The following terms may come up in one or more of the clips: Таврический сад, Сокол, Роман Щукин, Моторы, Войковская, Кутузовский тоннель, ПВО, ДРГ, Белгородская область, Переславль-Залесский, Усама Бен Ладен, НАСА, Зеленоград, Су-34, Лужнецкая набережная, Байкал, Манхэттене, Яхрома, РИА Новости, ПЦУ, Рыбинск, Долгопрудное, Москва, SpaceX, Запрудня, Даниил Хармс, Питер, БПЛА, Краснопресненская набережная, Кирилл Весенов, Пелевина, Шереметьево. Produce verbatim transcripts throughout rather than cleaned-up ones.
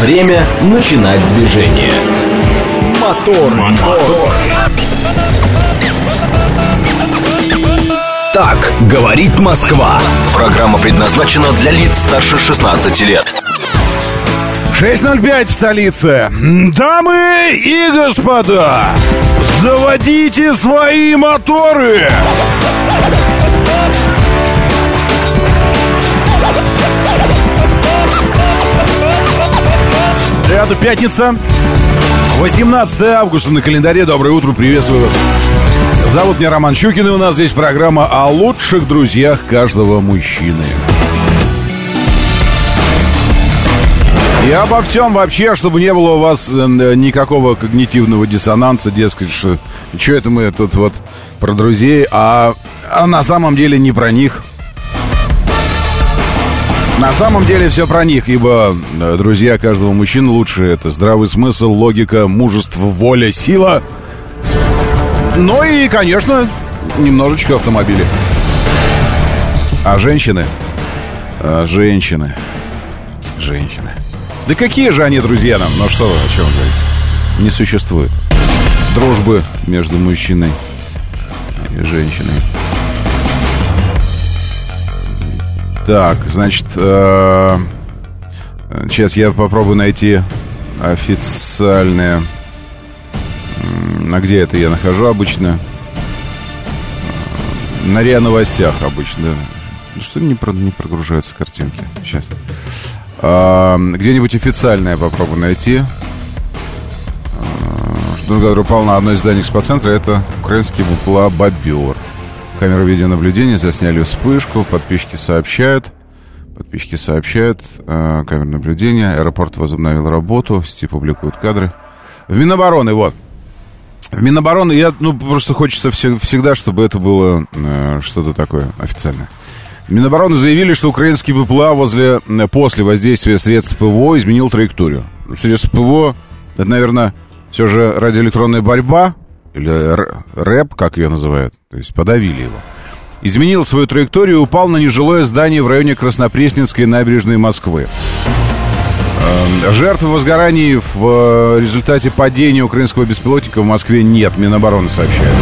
Время начинать движение. Мотор, мотор. Так говорит Москва. Программа предназначена для лиц старше шестнадцати лет. шесть ноль пять, столица. Дамы и господа, заводите свои моторы. Это пятница, восемнадцатое августа на календаре. Доброе утро, приветствую вас. Зовут меня Роман Щукин, и у нас здесь программа о лучших друзьях каждого мужчины. И обо всем вообще, чтобы не было у вас никакого когнитивного диссонанса, дескать, что, что это мы тут вот про друзей, а, а на самом деле не про них. На самом деле все про них, ибо друзья каждого мужчины лучше. Это здравый смысл, логика, мужество, воля, сила. Ну и, конечно, немножечко автомобили. А женщины? А женщины. Женщины. Да какие же они друзья нам? Ну что вы, о чем говорите? Не существует дружбы между мужчиной и женщиной. Так, значит, э, сейчас я попробую найти официальное. А где это я нахожу обычно? На РИА Новостях обычно. Что не, про, не прогружаются картинки? Сейчас. Э, где-нибудь официальное попробую найти. Ждун, который упал на одно из зданий экспоцентра, это украинский БПЛА «Бобер». Камеры видеонаблюдения засняли вспышку. Подписчики сообщают. Подписчики сообщают. Э, камеры наблюдения. Аэропорт возобновил работу. В сети публикуют кадры. В Минобороны, вот. В Минобороны, я, ну, просто хочется все, всегда, чтобы это было э, что-то такое официальное. Минобороны заявили, что украинский БПЛА возле, после воздействия средств ПВО изменил траекторию. Средства ПВО, это, наверное, все же радиоэлектронная борьба. Или РЭП, как ее называют. То есть подавили его. Изменил свою траекторию и упал на нежилое здание в районе Краснопресненской набережной Москвы. Жертв возгораний в результате падения украинского беспилотника в Москве нет, Минобороны сообщает.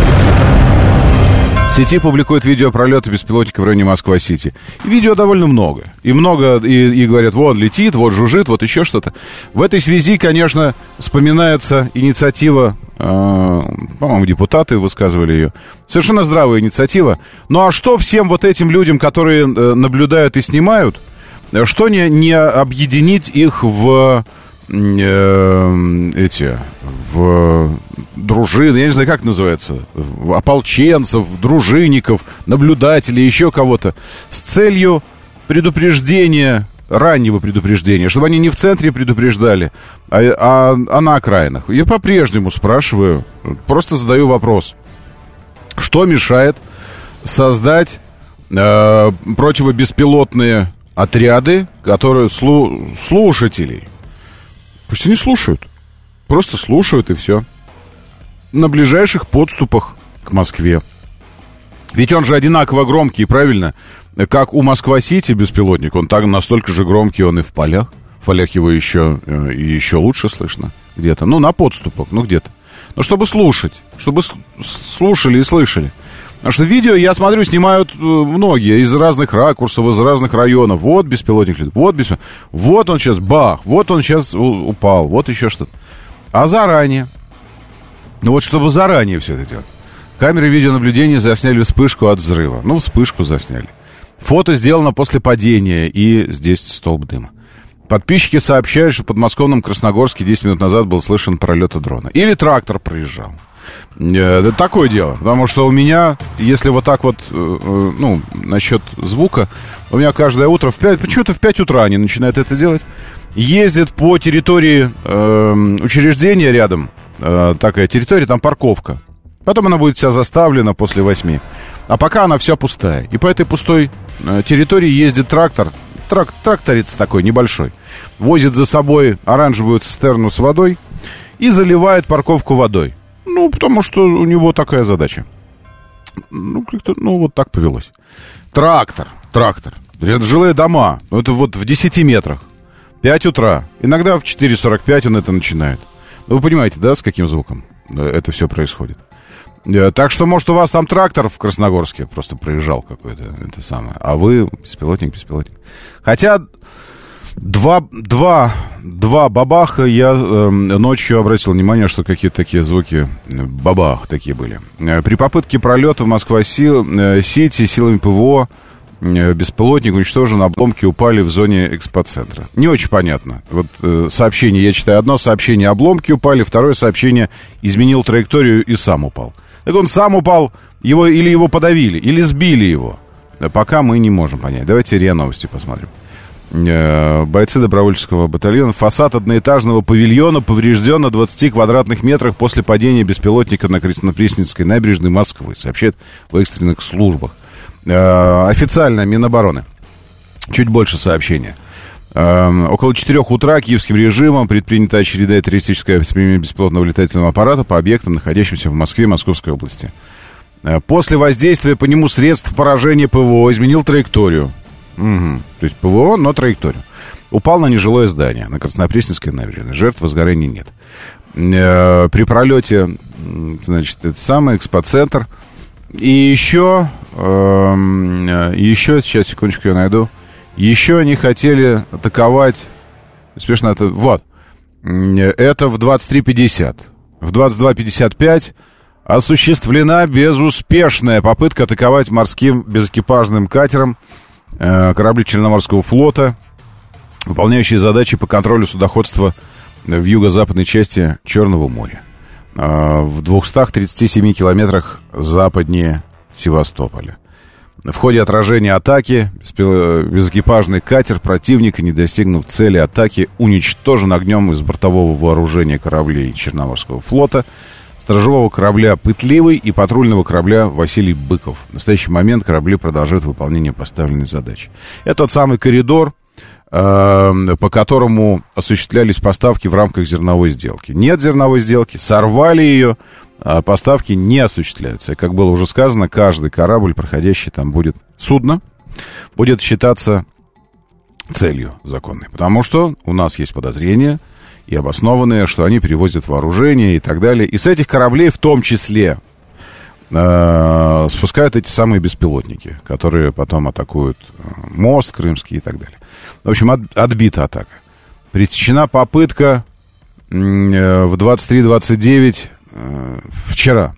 В сети публикуют видео пролета беспилотника в районе Москва-Сити. Видео довольно много. И много, и, и говорят, вот летит, вот жужжит, вот еще что-то. В этой связи, конечно, вспоминается инициатива, э, по-моему, депутаты высказывали ее. Совершенно здравая инициатива. Ну а что всем вот этим людям, которые наблюдают и снимают, что не, не объединить их в э, эти, в дружины, я не знаю, как это называется, ополченцев, дружинников, наблюдателей, еще кого-то, с целью предупреждения, раннего предупреждения, чтобы они не в центре предупреждали, а, а, а на окраинах. Я по-прежнему спрашиваю, просто задаю вопрос, что мешает создать э, противобеспилотные отряды, которые слу- слушателей. Пусть они слушают. Просто слушают и все. На ближайших подступах к Москве. Ведь он же одинаково громкий, правильно? Как у Москва-Сити беспилотник, он так настолько же громкий, он и в полях. В полях его еще, еще лучше слышно где-то. Ну, на подступах, ну где-то. Но чтобы слушать, чтобы слушали и слышали. Потому что видео, я смотрю, снимают многие из разных ракурсов, из разных районов. Вот беспилотник летит, вот беспилотник. Вот он сейчас, бах, вот он сейчас упал, вот еще что-то. А заранее? Ну вот чтобы заранее все это делать. Камеры видеонаблюдения засняли вспышку от взрыва. Ну, вспышку засняли. Фото сделано после падения, и здесь столб дыма. Подписчики сообщают, что в подмосковном Красногорске десять минут назад был слышен пролет дрона. Или трактор проезжал. Это такое дело, потому что у меня, если вот так вот, ну, насчет звука, у меня каждое утро в пять, почему-то в пять утра они начинают это делать, ездят по территории э, учреждения рядом, э, такая территория, там парковка. Потом она будет вся заставлена после восьми. А пока она вся пустая. И по этой пустой территории ездит трактор, трак, тракторец такой небольшой, возит за собой оранжевую цистерну с водой и заливает парковку водой. Ну, потому что у него такая задача. Ну, как-то, ну, вот так повелось. Трактор, трактор. Это жилые дома. Это вот в десяти метрах. пять утра. Иногда в четыре сорок пять он это начинает. Ну, вы понимаете, да, с каким звуком это все происходит? Так что, может, у вас там трактор в Красногорске просто проезжал какой-то, это самое. А вы беспилотник, беспилотник. Хотя два, два, два бабаха я э, ночью обратил внимание, что какие-то такие звуки бабах такие были. При попытке пролета в Москва-Сити силами ПВО беспилотник уничтожен, обломки упали в зоне экспоцентра. Не очень понятно. Вот э, сообщение, я читаю, одно сообщение, обломки упали, второе сообщение, изменил траекторию и сам упал. Так он сам упал, его, или его подавили, или сбили его. Пока мы не можем понять. Давайте РИА Новости посмотрим. Бойцы добровольческого батальона. Фасад одноэтажного павильона поврежден на двадцати квадратных метрах после падения беспилотника на Краснопресненской набережной Москвы, сообщает в экстренных службах. Официально Минобороны. Чуть больше сообщения. Около четырёх утра киевским режимом предпринята очередная террористическая применение беспилотного летательного аппарата по объектам, находящимся в Москве и Московской области. После воздействия по нему средств поражения ПВО изменил траекторию. Угу. То есть ПВО, но траекторию. Упал на нежилое здание на Краснопресненской набережной. Жертв возгорания нет. При пролете, значит, это самый экспоцентр. И еще, еще, сейчас, секундочку, я найду. Еще они хотели атаковать успешно. Это, вот. Это в двадцать три пятьдесят. В двадцать два пятьдесят пять осуществлена безуспешная попытка атаковать морским безэкипажным катером э, корабли Черноморского флота, выполняющие задачи по контролю судоходства в юго-западной части Черного моря, э, в двухстах тридцати семи километрах западнее Севастополя. В ходе отражения атаки безэкипажный катер противника, не достигнув цели атаки, уничтожен огнем из бортового вооружения кораблей Черноморского флота, сторожевого корабля «Пытливый» и патрульного корабля «Василий Быков». В настоящий момент корабли продолжают выполнение поставленной задачи. Это тот самый коридор, по которому осуществлялись поставки в рамках зерновой сделки. Нет зерновой сделки, сорвали ее, а поставки не осуществляются. И, как было уже сказано, каждый корабль, проходящий там будет судно, будет считаться целью законной. Потому что у нас есть подозрения и обоснованные, что они перевозят вооружение и так далее. И с этих кораблей в том числе э, спускают эти самые беспилотники, которые потом атакуют мост Крымский и так далее. В общем, от, отбита атака. Пресечена попытка э, в двадцать три двадцать девять э, вчера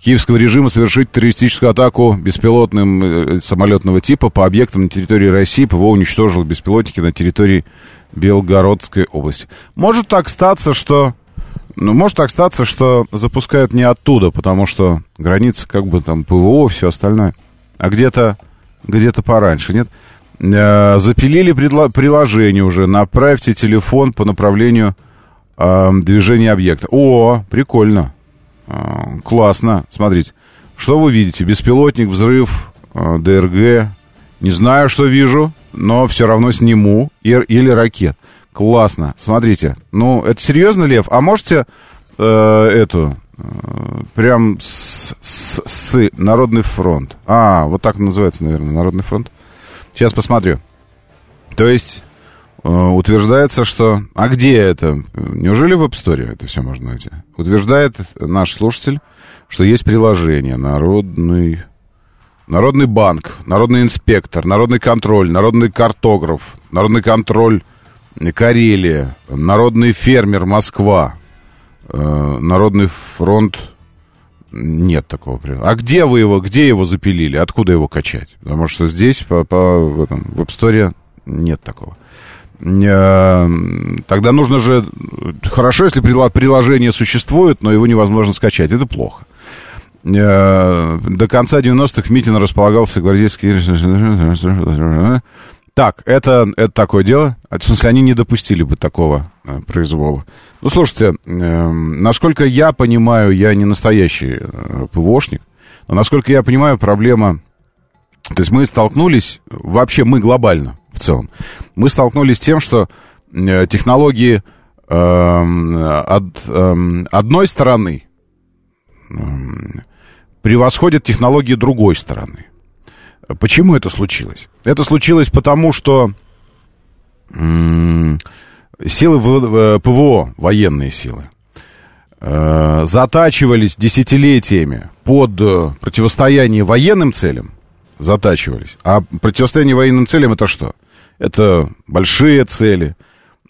киевского режима совершить террористическую атаку беспилотным э, самолетного типа по объектам на территории России. ПВО уничтожило беспилотники на территории Белгородской области. Может так статься, что... Ну, может так статься, что запускают не оттуда, потому что граница как бы там ПВО, все остальное. А где-то, где-то пораньше, нет? Запилили приложение уже. Направьте телефон по направлению э, движения объекта. О, прикольно. Э, классно. Смотрите. Что вы видите? Беспилотник, взрыв, э, ДРГ. Не знаю, что вижу, но все равно сниму. Или ракет. Классно. Смотрите. Ну, это серьезно, Лев? А можете э, эту... Э, прям с, с, с... Народный фронт. А, вот так называется, наверное, Народный фронт. Сейчас посмотрю. То есть э, утверждается, что... А где это? Неужели в App Store это все можно найти? Утверждает наш слушатель, что есть приложение. Народный... Народный банк, народный инспектор, народный контроль, народный картограф, народный контроль Карелия, народный фермер Москва, э, народный фронт... Нет такого приложения. А где вы его, где его запилили? Откуда его качать? Потому что здесь по, по, в, этом, в App Store нет такого. Тогда нужно же... Хорошо, если приложение существует, но его невозможно скачать. Это плохо. До конца девяностых в Митино располагался гвардейский... Так, это, это такое дело. В смысле, они не допустили бы такого э, произвола. Ну, слушайте, э, насколько я понимаю, я не настоящий э, ПВОшник, но, насколько я понимаю, проблема... То есть мы столкнулись, вообще мы глобально в целом, мы столкнулись с тем, что э, технологии э, от э, одной стороны э, превосходят технологии другой стороны. Почему это случилось? Это случилось потому, что силы ПВО, военные силы, затачивались десятилетиями под противостояние военным целям, затачивались. А противостояние военным целям — это что? Это большие цели,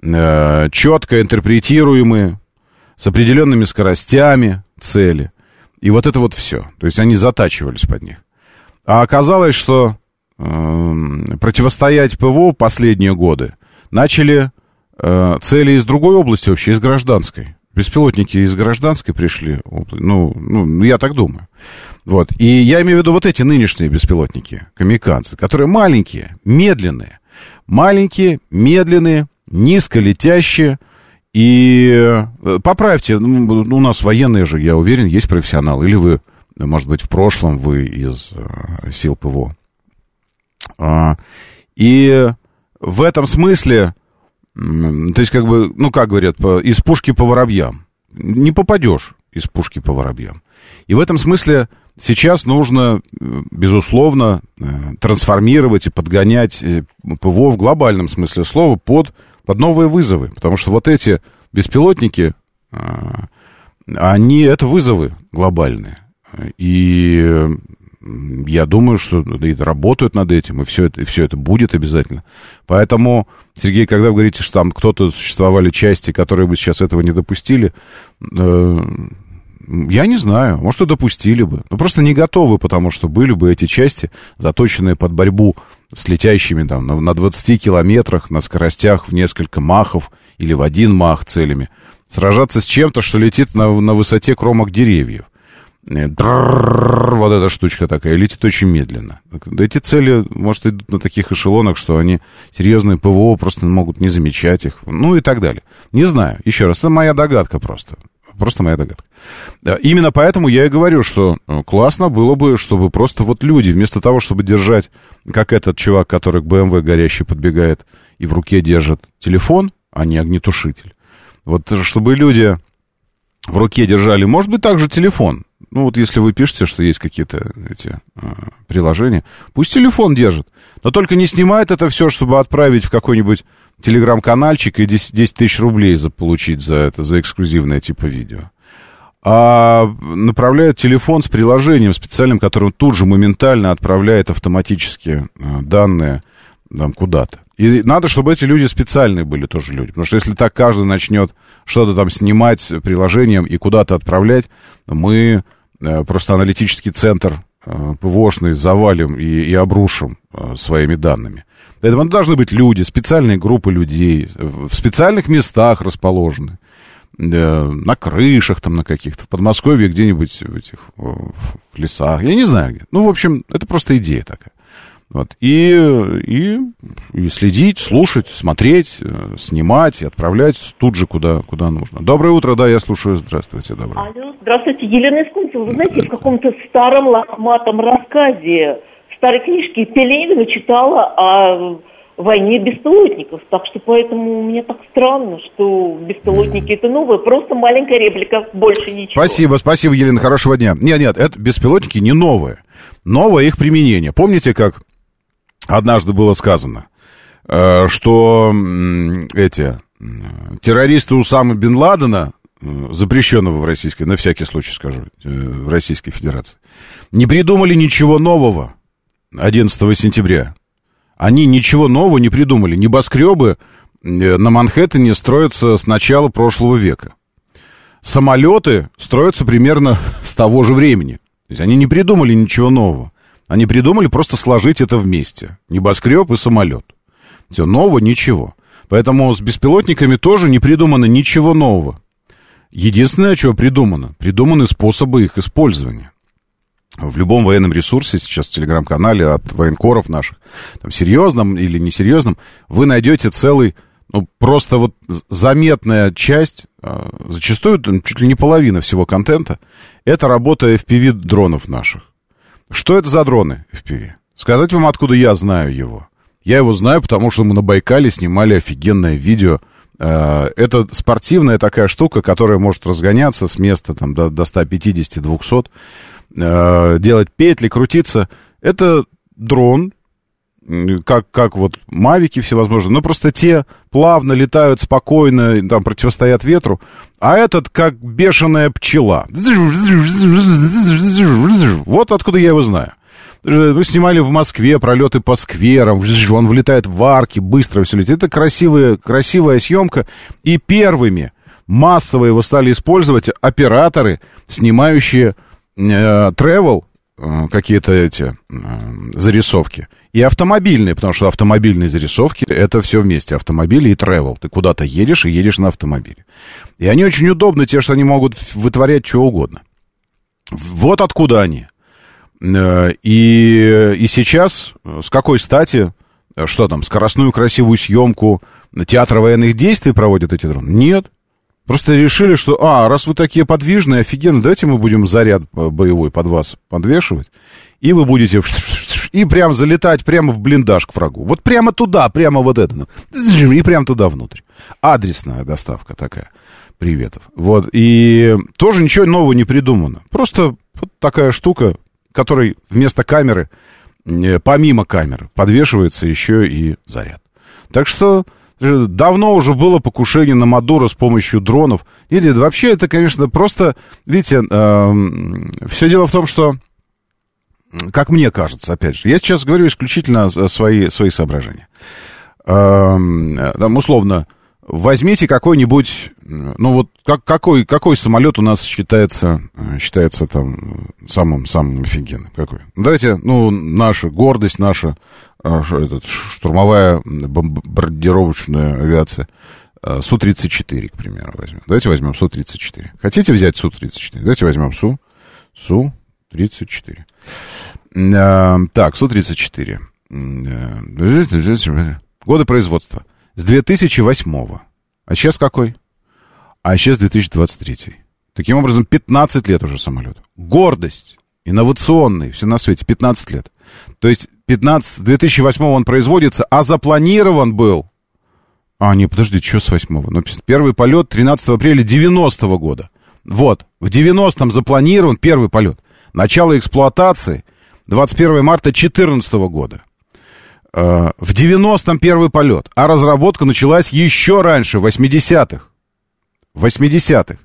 четко интерпретируемые, с определенными скоростями цели. И вот это вот все. То есть они затачивались под них. А оказалось, что э, противостоять ПВО последние годы начали э, цели из другой области вообще, из гражданской. Беспилотники из гражданской пришли. Ну, ну я так думаю. Вот. И я имею в виду вот эти нынешние беспилотники, камикадзе, которые маленькие, медленные. Маленькие, медленные, низколетящие. И поправьте, у нас военные же, я уверен, есть профессионалы. Или вы, может быть, в прошлом вы из сил ПВО. И в этом смысле, то есть, как бы, ну, как говорят, из пушки по воробьям. Не попадешь из пушки по воробьям. И в этом смысле сейчас нужно, безусловно, трансформировать и подгонять ПВО в глобальном смысле слова под... под новые вызовы, потому что вот эти беспилотники, они, это вызовы глобальные, и я думаю, что работают над этим, и все это, и все это будет обязательно. Поэтому, Сергей, когда вы говорите, что там кто-то существовали части, которые бы сейчас этого не допустили, я не знаю, может, и допустили бы, но просто не готовы, потому что были бы эти части, заточенные под борьбу с летящими там, на двадцати километрах, на скоростях в несколько махов или в один мах целями, сражаться с чем-то, что летит на, на высоте кромок деревьев. Дрррррр, вот эта штучка такая, летит очень медленно. Эти цели, может, идут на таких эшелонах, что они, серьезные ПВО, просто могут не замечать их, ну и так далее. Не знаю, еще раз, это моя догадка просто. Просто моя догадка. Именно поэтому я и говорю, что классно было бы, чтобы просто вот люди, вместо того, чтобы держать, как этот чувак, который к БМВ горящий подбегает и в руке держит телефон, а не огнетушитель, вот чтобы люди в руке держали, может быть, также телефон. Ну, вот если вы пишете, что есть какие-то эти э, приложения, пусть телефон держит, но только не снимает это все, чтобы отправить в какой-нибудь телеграм-канальчик и десять тысяч рублей получить за это, за эксклюзивное типа видео. А направляют телефон с приложением специальным, которое тут же моментально отправляет автоматически данные там, куда-то. И надо, чтобы эти люди специальные были тоже люди. Потому что если так каждый начнет что-то там снимать приложением и куда-то отправлять, мы просто аналитический центр ПВОшный завалим и, и обрушим своими данными. Поэтому должны быть люди, специальные группы людей, в специальных местах расположены, на крышах там на каких-то, в Подмосковье где-нибудь в, этих, в лесах, я не знаю где. Ну, в общем, это просто идея такая. Вот. И, и, и следить, слушать, смотреть, снимать и отправлять тут же, куда, куда нужно. Доброе утро, да, я слушаю. Здравствуйте, доброе. Алло, здравствуйте, Елена Искунцева. Вы знаете, в каком-то старом лохматом рассказе, в старой книжке Пелевина читала о войне беспилотников. Так что поэтому мне так странно, что беспилотники mm. это новое, просто маленькая реплика, больше ничего. Спасибо, спасибо, Елена, хорошего дня. Нет, нет, это беспилотники не новые. Новое их применение. Помните, как однажды было сказано, что эти террористы Усамы Бен Ладена, запрещенного в Российской, на всякий случай скажу, в Российской Федерации, не придумали ничего нового одиннадцатого сентября. Они ничего нового не придумали. Небоскребы на Манхэттене строятся с начала прошлого века. Самолеты строятся примерно с того же времени. То есть они не придумали ничего нового. Они придумали просто сложить это вместе. Небоскреб и самолет. Все, нового ничего. Поэтому с беспилотниками тоже не придумано ничего нового. Единственное, что придумано, придуманы способы их использования. В любом военном ресурсе, сейчас в телеграм-канале от военкоров наших, там, серьезном или несерьезном, вы найдете целый, ну, просто вот заметная часть, зачастую чуть ли не половина всего контента, это работа эф пи ви-дронов наших. Что это за дроны эф пи ви? Сказать вам, откуда я знаю его. Я его знаю, потому что мы на Байкале снимали офигенное видео. Это спортивная такая штука, которая может разгоняться с места там, до, до сто пятьдесят - двести, делать петли, крутиться. Это дрон, как, как вот мавики всевозможные, но просто те плавно летают спокойно, там противостоят ветру, а этот как бешеная пчела. Вот откуда я его знаю. Ну, снимали в Москве пролеты по скверам, он влетает в арки, быстро все летит. Это красивая, красивая съемка. И первыми массово его стали использовать операторы, снимающие э, travel, э, какие-то эти э, зарисовки. И автомобильные, потому что автомобильные зарисовки — это все вместе, автомобили и travel. Ты куда-то едешь и едешь на автомобиле. И они очень удобны, те, что они могут вытворять что угодно. Вот откуда они. И, и сейчас, с какой стати, что там, скоростную красивую съемку театра военных действий проводят эти дроны? Нет. Просто решили, что, а, раз вы такие подвижные, офигенно, давайте мы будем заряд боевой под вас подвешивать, и вы будете... И прям залетать прямо в блиндаж к врагу. Вот прямо туда, прямо вот это. И прямо туда внутрь. Адресная доставка такая. Приветов. Вот. И тоже ничего нового не придумано. Просто вот такая штука, который вместо камеры, помимо камеры, подвешивается еще и заряд. Так что давно уже было покушение на Мадуро с помощью дронов. Нет, нет, вообще это, конечно, просто... Видите, э, все дело в том, что, как мне кажется, опять же, я сейчас говорю исключительно свои, свои соображения. Э, там, условно, возьмите какой-нибудь... Ну вот как, какой, какой самолет у нас считается, считается там самым-самым офигенным? Какой? Давайте, ну, наша гордость, наша этот, штурмовая бомбардировочная авиация. Су тридцать четыре, к примеру, возьмем. Давайте возьмем Су тридцать четыре. Хотите взять Су тридцать четыре? Давайте возьмем Су. Су тридцать четыре. А, так, Су тридцать четыре. Годы производства. С две тысячи восьмого. А сейчас какой? А сейчас две тысячи двадцать третий. Таким образом, пятнадцать лет уже самолет. Гордость. Инновационный. Все на свете. пятнадцать лет. То есть, пятнадцать, с две тысячи восьмого он производится, а запланирован был... А, не, подожди, что с восьмого? Ну, первый полет тринадцатого апреля девяностого года. Вот. В девяностом запланирован первый полет. Начало эксплуатации двадцать первого марта две тысячи четырнадцатого года. В девяностом первый полет, а разработка началась еще раньше, в восьмидесятых. В восьмидесятых.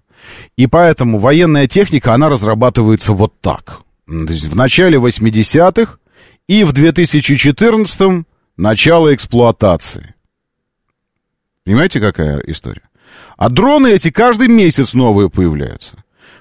И поэтому военная техника, она разрабатывается вот так. То есть в начале восьмидесятых и в две тысячи четырнадцатом начало эксплуатации. Понимаете, какая история? А дроны эти каждый месяц новые появляются.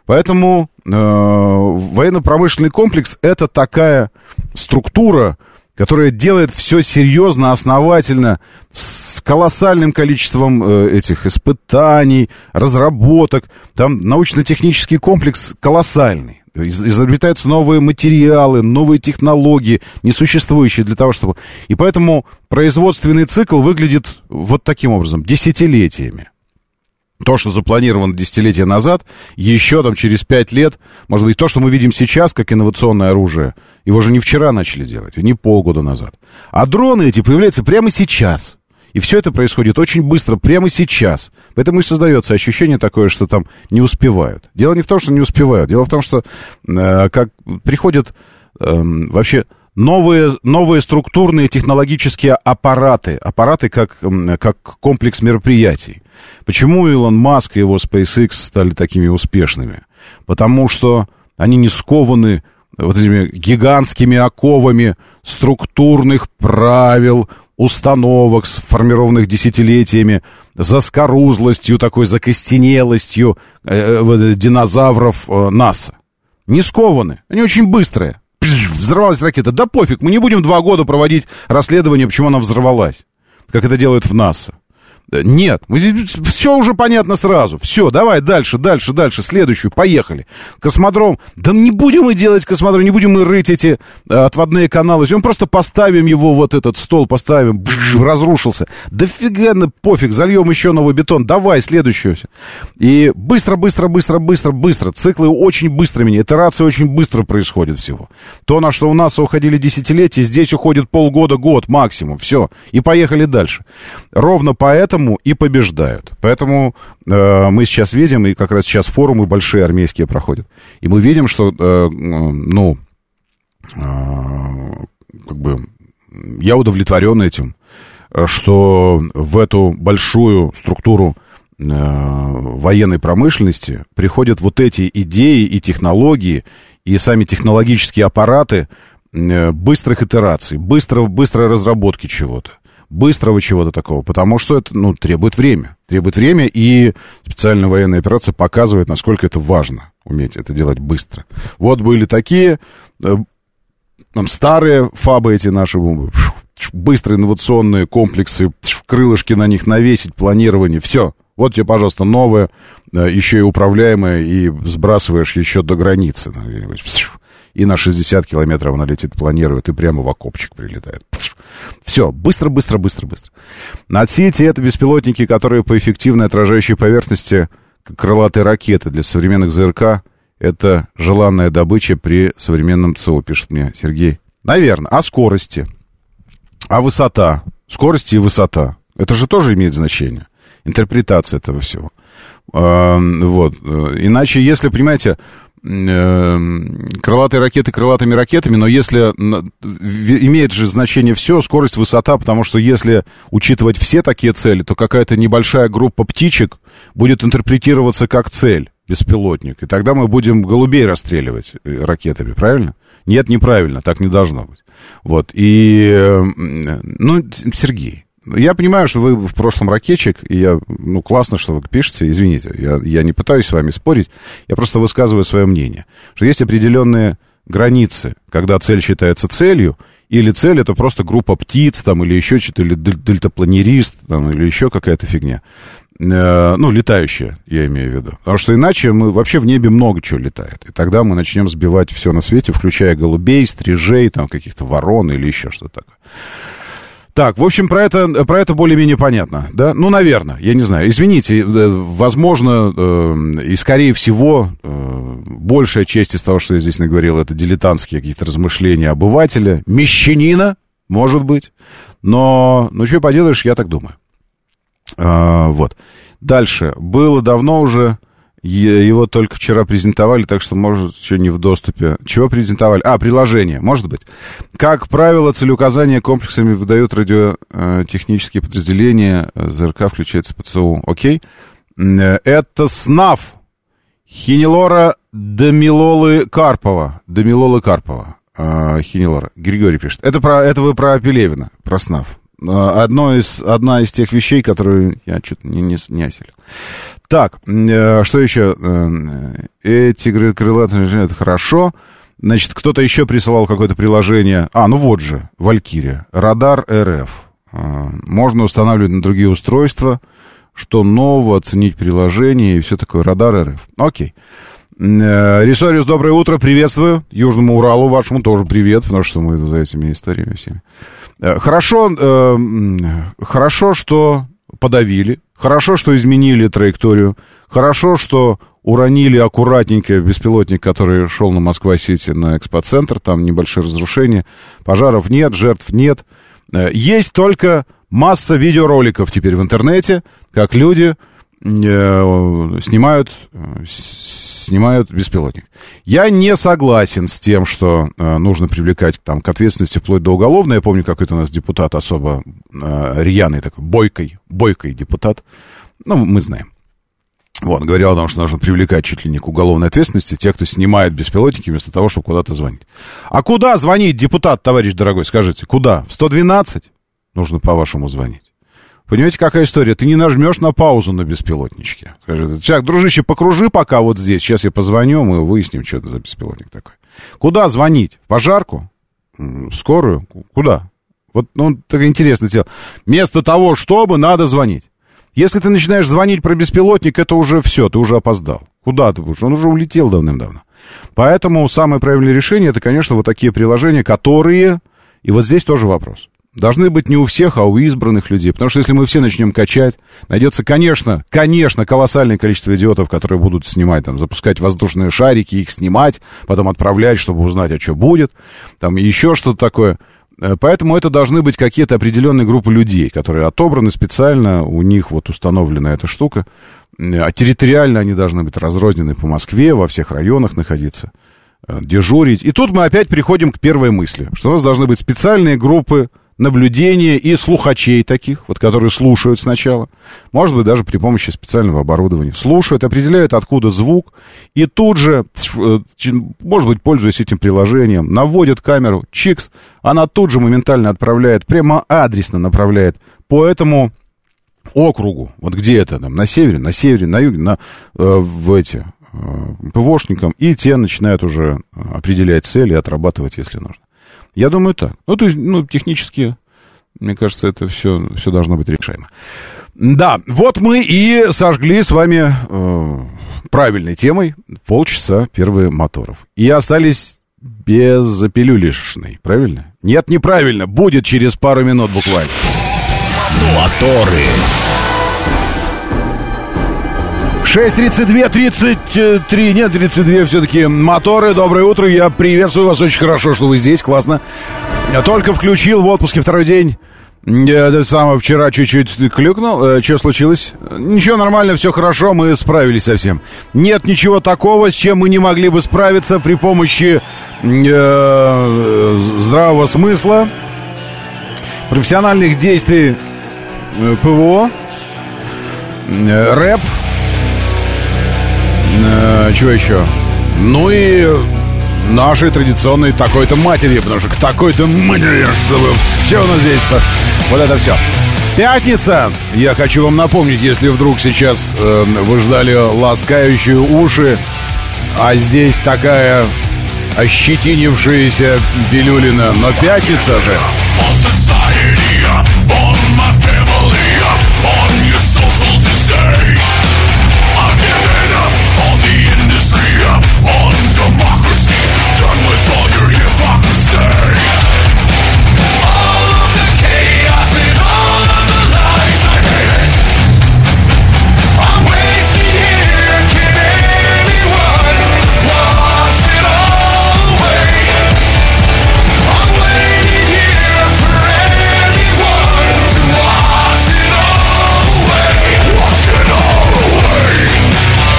Поэтому э, военно-промышленный комплекс — это такая структура, которая делает все серьезно, основательно, с колоссальным количеством э, этих испытаний, разработок. Там научно-технический комплекс колоссальный. Из- изобретаются новые материалы, новые технологии, несуществующие для того, чтобы... И поэтому производственный цикл выглядит вот таким образом, десятилетиями. То, что запланировано десятилетия назад, еще там через пять лет, может быть, то, что мы видим сейчас как инновационное оружие, его же не вчера начали делать, не полгода назад. А дроны эти появляются прямо сейчас. И все это происходит очень быстро, прямо сейчас. Поэтому и создается ощущение такое, что там не успевают. Дело не в том, что не успевают. Дело в том, что э, как приходят э, вообще... Новые, новые структурные технологические аппараты. Аппараты как, как комплекс мероприятий. Почему Илон Маск и его SpaceX стали такими успешными? Потому что они не скованы вот этими гигантскими оковами структурных правил, установок, сформированных десятилетиями, заскорузлостью, такой закостенелостью э, динозавров э, НАСА. Не скованы. Они очень быстрые. Взорвалась ракета. Да пофиг, мы не будем два года проводить расследование, почему она взорвалась, как это делают в НАСА. Нет, все уже понятно сразу. Все, давай дальше, дальше, дальше, следующую, поехали. Космодром. Да не будем мы делать космодром, не будем мы рыть эти а, отводные каналы. Мы просто поставим его, вот этот стол поставим, бж, разрушился. Да фигенно, пофиг, зальем еще новый бетон, давай следующую. И быстро, быстро, быстро, быстро, быстро. Циклы очень быстрыми, итерации очень быстро происходят всего. То, на что у нас уходили десятилетия, здесь уходит полгода, год максимум. Все, и поехали дальше. Ровно поэтому и побеждают. Поэтому э, мы сейчас видим, и как раз сейчас форумы большие армейские проходят, и мы видим, что э, ну, э, как бы я удовлетворен этим, что в эту большую структуру военной промышленности приходят вот эти идеи и технологии, и сами технологические аппараты быстрых итераций, быстро, быстрой разработки чего-то, быстрого чего-то такого, потому что это, ну, требует время. Требует время, и специальная военная операция показывает, насколько это важно, уметь это делать быстро. Вот были такие, там, старые фабы эти наши, быстрые инновационные комплексы, крылышки на них навесить, планирование, все. Вот тебе, пожалуйста, новое, еще и управляемое, и сбрасываешь еще до границы. И на шестьдесят километров она летит, планирует, и прямо в окопчик прилетает. Все, быстро, быстро, быстро, быстро. Надсети — это беспилотники, которые по эффективной отражающей поверхности, крылатые ракеты для современных ЗРК. Это желанная добыча при современном ЦО, пишет мне Сергей. Наверное. А скорости? А высота? Скорости и высота. Это же тоже имеет значение. Интерпретация этого всего. Вот. Иначе, если, понимаете, крылатые ракеты крылатыми ракетами, но если имеет же значение все, скорость, высота, потому что если учитывать все такие цели, то какая-то небольшая группа птичек будет интерпретироваться как цель, беспилотник. И тогда мы будем голубей расстреливать ракетами, правильно? Нет, неправильно, так не должно быть. Вот. И, ну, Сергей, я понимаю, что вы в прошлом ракетчик, и я, ну, классно, что вы пишете, извините, я, я не пытаюсь с вами спорить, я просто высказываю свое мнение, что есть определенные границы, когда цель считается целью, или цель — это просто группа птиц, там, или еще что-то, или дельтапланерист, там, или еще какая-то фигня, э, ну, летающая, я имею в виду, потому что иначе мы вообще в небе много чего летает, и тогда мы начнем сбивать все на свете, включая голубей, стрижей, там, каких-то ворон или еще что-то такое. Так, в общем, про это, про это более-менее понятно, да? Ну, наверное, я не знаю. Извините, возможно, э, и, скорее всего, э, большая часть из того, что я здесь наговорил, это дилетантские какие-то размышления обывателя, мещанина, может быть. Но, ну, что поделаешь, я так думаю. Э, вот. Дальше. Было давно уже, его только вчера презентовали, так что, может, еще не в доступе. Чего презентовали? А, приложение, может быть. Как правило, целеуказания комплексами выдают радиотехнические подразделения. ЗРК включается ПЦУ. Окей. Это СНАФ Хинелора Дамилолы Карпова. Дамилолы Карпова. Хинелора. Григорий пишет. Это, про, это вы про Пелевина, про СНАФ. Одно из, одна из тех вещей, которые я что-то не, не, не осилил. Так, э, что еще? Эти крылатые, это хорошо. Значит, кто-то еще присылал какое-то приложение. А, ну вот же, Валькирия. Радар РФ. Э, можно устанавливать на другие устройства. Что нового, оценить приложение и все такое. Радар РФ. Окей. Э, Рисориус, доброе утро, приветствую. Южному Уралу вашему тоже привет, потому что мы за этими историями всеми. Хорошо, э, хорошо, что подавили, хорошо, что изменили траекторию, хорошо, что уронили аккуратненько беспилотник, который шел на Москва-Сити, на экспоцентр, там небольшие разрушения, пожаров нет, жертв нет. Есть только масса видеороликов теперь в интернете, как люди э, снимают, снимают беспилотник. Я не согласен с тем, что э, нужно привлекать там, к ответственности вплоть до уголовной. Я помню, какой-то у нас депутат особо э, рьяный такой, бойкой, бойкой депутат. Ну, мы знаем. Вот, говорил о том, что нужно привлекать чуть ли не к уголовной ответственности тех, кто снимает беспилотники вместо того, чтобы куда-то звонить. А куда звонить, депутат, товарищ дорогой, скажите, куда? В сто двенадцать нужно, по-вашему, звонить. Понимаете, какая история? Ты не нажмешь на паузу на беспилотничке. Скажи, так, дружище, покружи пока вот здесь. Сейчас я позвоню, мы выясним, что это за беспилотник такой. Куда звонить? В пожарку? В скорую? Куда? Вот, ну, так интересно дело. Вместо того, чтобы, надо звонить. Если ты начинаешь звонить про беспилотник, это уже все, ты уже опоздал. Куда ты будешь? Он уже улетел давным-давно. Поэтому самое правильное решение, это, конечно, вот такие приложения, которые... И вот здесь тоже вопрос. Должны быть не у всех, а у избранных людей. Потому что если мы все начнем качать, найдется, конечно, конечно, колоссальное количество идиотов, которые будут снимать, там, запускать воздушные шарики, их снимать, потом отправлять, чтобы узнать, а что будет, там, еще что-то такое. Поэтому это должны быть какие-то определенные группы людей, которые отобраны специально, у них вот установлена эта штука. А территориально они должны быть разрознены по Москве, во всех районах находиться, дежурить. И тут мы опять приходим к первой мысли, что у нас должны быть специальные группы наблюдения и слухачей таких, вот, которые слушают сначала, может быть, даже при помощи специального оборудования. Слушают, определяют, откуда звук, и тут же, может быть, пользуясь этим приложением, наводят камеру, чикс, она тут же моментально отправляет, прямо адресно направляет по этому округу, вот где это, там, на севере, на севере, на юге, на, э, в эти, э, ПВОшникам, и те начинают уже определять цель и отрабатывать, если нужно. Я думаю, так. Ну, то есть, ну, технически, мне кажется, это все, все должно быть решаемо. Да, вот мы и сожгли с вами э, правильной темой полчаса первые моторов. И остались без пилюлишной, правильно? Нет, неправильно. Будет через пару минут буквально. Моторы. шесть тридцать два, тридцать три, нет, тридцать два все-таки моторы. Доброе утро, я приветствую вас, очень хорошо, что вы здесь, классно. Я только включил, в отпуске второй день. Я сам вчера чуть-чуть клюкнул, что случилось? Ничего, нормально, все хорошо, мы справились со всем. Нет ничего такого, с чем мы не могли бы справиться при помощи э, здравого смысла, профессиональных действий ПВО, э, РЭП, э, чего еще? Ну и нашей традиционной такой-то матери, потому что к такой-то матери, чтобы все у нас здесь, вот это все. Пятница! Я хочу вам напомнить, если вдруг сейчас э, вы ждали ласкающие уши, а здесь такая ощетинившаяся пилюлина, но пятница же...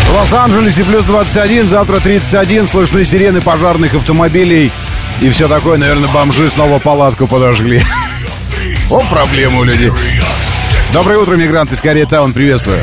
В Лос-Анджелесе плюс двадцать один, завтра тридцать один, слышны сирены пожарных автомобилей и все такое, наверное, бомжи снова палатку подожгли. О, проблемы у людей. Доброе утро, мигранты, скорее таун, приветствую.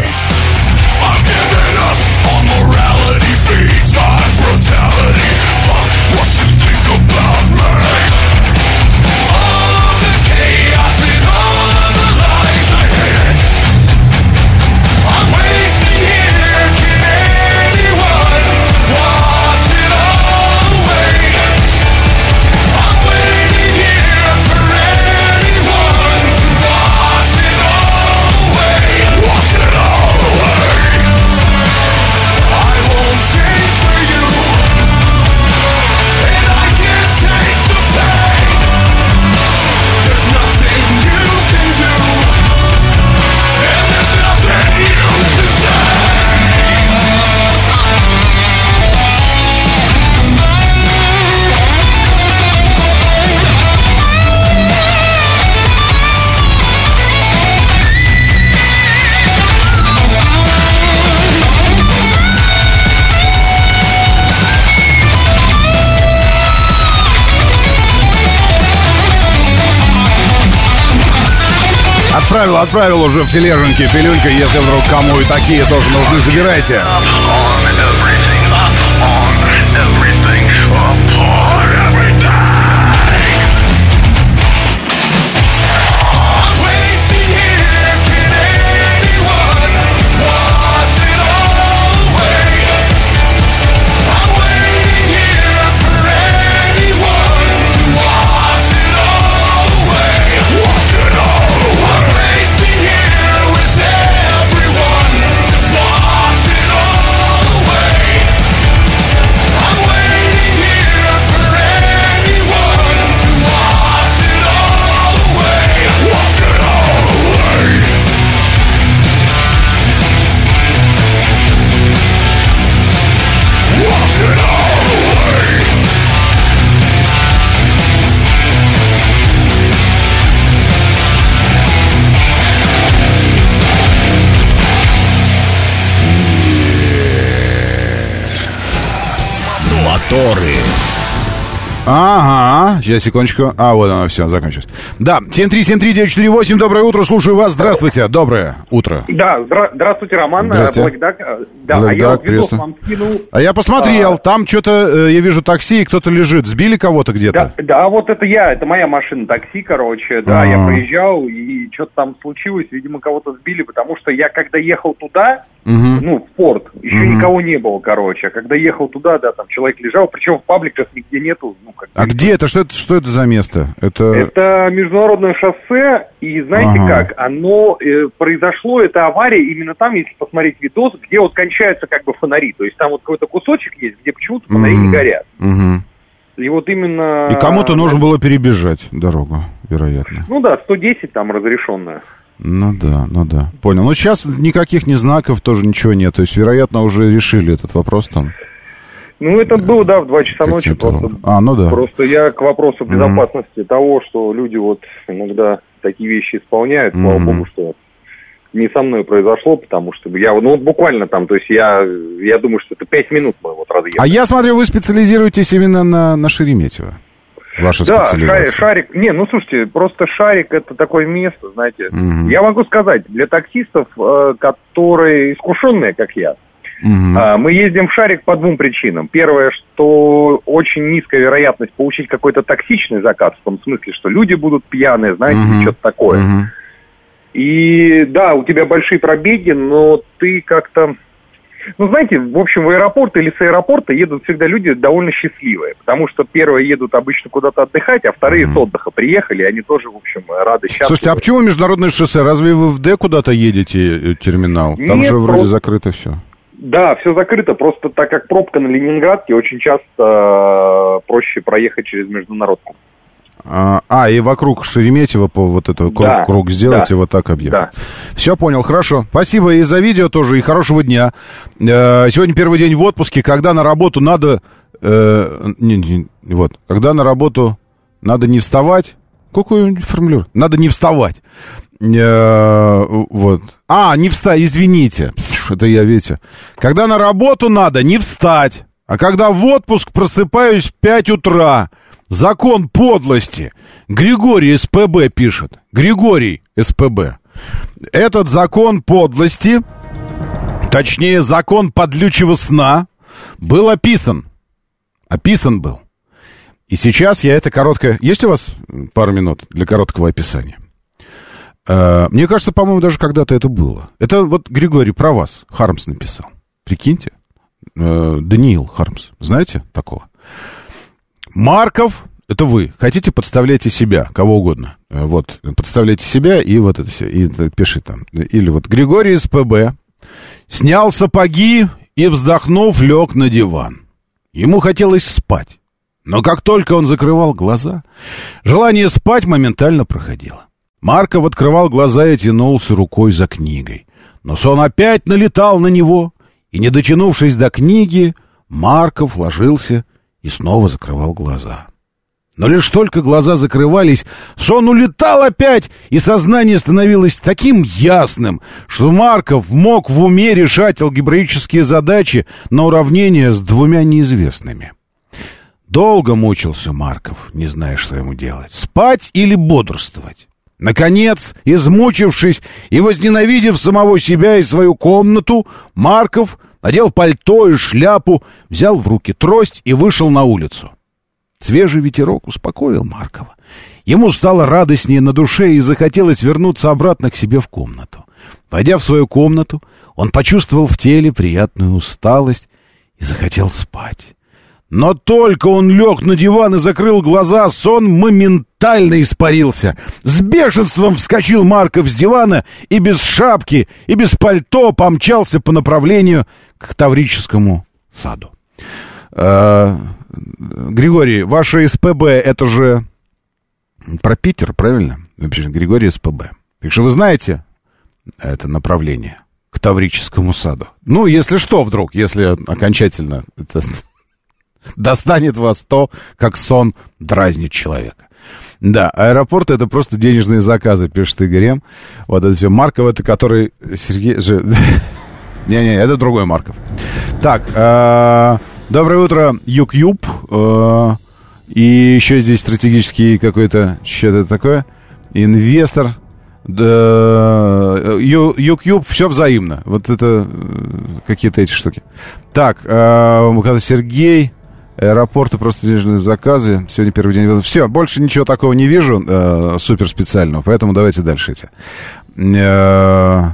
Отправил, отправил уже в тележеньке пилюлька. Если вдруг кому и такие тоже нужны, забирайте. Ага, сейчас, секундочку. А, вот оно, все, закончилось. Да, семь три семь три девять четыре восемь, доброе утро, слушаю вас, здравствуйте, доброе утро. Да, здра- здравствуйте, Роман. Здравствуйте. Блэкдак, да, Блэкдак, а я вот видос вам скинул. А я посмотрел, а... там что-то, я вижу такси, и кто-то лежит, сбили кого-то где-то? Да, да, вот это я, это моя машина, такси, короче, да, а-а-а. Я проезжал, и что-то там случилось, видимо, кого-то сбили, потому что я, когда ехал туда, угу. ну, в порт, еще угу. никого не было, короче, а когда ехал туда, да, там человек лежал, причем в пабликах нигде нету, ну, как а где это? Что это? Что это за место? Это, это Международное шоссе, и знаете ага. как, оно э, произошло, это авария, именно там, если посмотреть видос, где вот кончаются как бы фонари, то есть там вот какой-то кусочек есть, где почему-то фонари mm-hmm. не горят. Mm-hmm. И вот именно... И кому-то нужно было перебежать дорогу, вероятно. Ну да, сто десять там разрешенная. Ну да, ну да, понял. Но сейчас никаких ни знаков, тоже ничего нет, то есть, вероятно, уже решили этот вопрос там. Ну, это было, да, в два часа ночи. Просто, а, ну да. Просто я к вопросу безопасности mm-hmm. того, что люди вот иногда такие вещи исполняют. Слава mm-hmm. богу, что не со мной произошло, потому что я, ну, вот буквально там, то есть я, я думаю, что это пять минут мы вот разъехали. А я смотрю, вы специализируетесь именно на, на Шереметьево. Ваша да, специализация. Шарик. Не, ну слушайте, просто Шарик — это такое место, знаете. Mm-hmm. Я могу сказать, для таксистов, которые искушенные, как я, Uh-huh. мы ездим в Шарик по двум причинам. Первое, что очень низкая вероятность получить какой-то токсичный заказ, в том смысле, что люди будут пьяные, знаете, uh-huh. что-то такое. Uh-huh. И да, у тебя большие пробеги, но ты как-то... Ну, знаете, в общем, в аэропорт или с аэропорта едут всегда люди довольно счастливые, потому что первые едут обычно куда-то отдыхать, а вторые mm-hmm. с отдыха приехали, и они тоже, в общем, рады, счастливы. Слушайте, а почему Международное шоссе? Разве вы в Д куда-то едете, терминал? Там Нет, же вроде просто... закрыто все. Да, все закрыто, просто так как пробка на Ленинградке, очень часто э, проще проехать через Международку. А, а, и вокруг Шереметьево по вот этого круг, да, круг сделать да, и вот так объехать. Да. Все, понял, хорошо. Спасибо и за видео тоже, и хорошего дня. Э, сегодня первый день в отпуске, когда на работу надо... Э, не, не, вот, когда на работу надо не вставать... Какую формулировку? Надо не вставать. Э, вот. А, не встать, извините. Это я, видите. Когда на работу надо, не встать. А когда в отпуск, просыпаюсь в пять утра. Закон подлости. Григорий СПБ пишет. Григорий СПБ. Этот закон подлости, точнее, закон подлючего сна, был описан. Описан был. И сейчас я это короткое... Есть у вас пару минут для короткого описания? Э, мне кажется, по-моему, даже когда-то это было. Это вот Григорий про вас Хармс написал. Прикиньте. Э, Даниил Хармс. Знаете такого? Марков, это вы. Хотите, подставляйте себя, кого угодно. Вот, подставляйте себя и вот это все. И это пиши там. Или вот Григорий СПБ снял сапоги и, вздохнув, лег на диван. Ему хотелось спать. Но как только он закрывал глаза, желание спать моментально проходило. Марков открывал глаза и тянулся рукой за книгой. Но сон опять налетал на него, и, не дотянувшись до книги, Марков ложился и снова закрывал глаза. Но лишь только глаза закрывались, сон улетал опять, и сознание становилось таким ясным, что Марков мог в уме решать алгебраические задачи на уравнение с двумя неизвестными. Долго мучился Марков, не зная, что ему делать. Спать или бодрствовать? Наконец, измучившись и возненавидев самого себя и свою комнату, Марков надел пальто и шляпу, взял в руки трость и вышел на улицу. Свежий ветерок успокоил Маркова. Ему стало радостнее на душе и захотелось вернуться обратно к себе в комнату. Войдя в свою комнату, он почувствовал в теле приятную усталость и захотел спать. Но только он лег на диван и закрыл глаза, сон моментально испарился. С бешенством вскочил Марков с дивана и без шапки, и без пальто помчался по направлению к Таврическому саду. Э-э- Григорий, ваше СПБ — это же про Питер, правильно? Напишите, Григорий СПБ. Так что вы знаете это направление к Таврическому саду? Ну, если что, вдруг, если окончательно... это... достанет вас то, как сон дразнит человека. Да, аэропорт — это просто денежные заказы, пишет Игорь М. Вот это все. Марков — это который... Сергей... Не-не, это другой Марков. Так, доброе утро, Юкюб. И еще здесь стратегический какой-то, что-то такое, инвестор, да, YouTube, все взаимно. Вот это какие-то эти штуки. Так, Сергей, аэропорты, просто денежные заказы. Сегодня первый день. Все, больше ничего такого не вижу э, супер специального, поэтому давайте дальше идти. Э,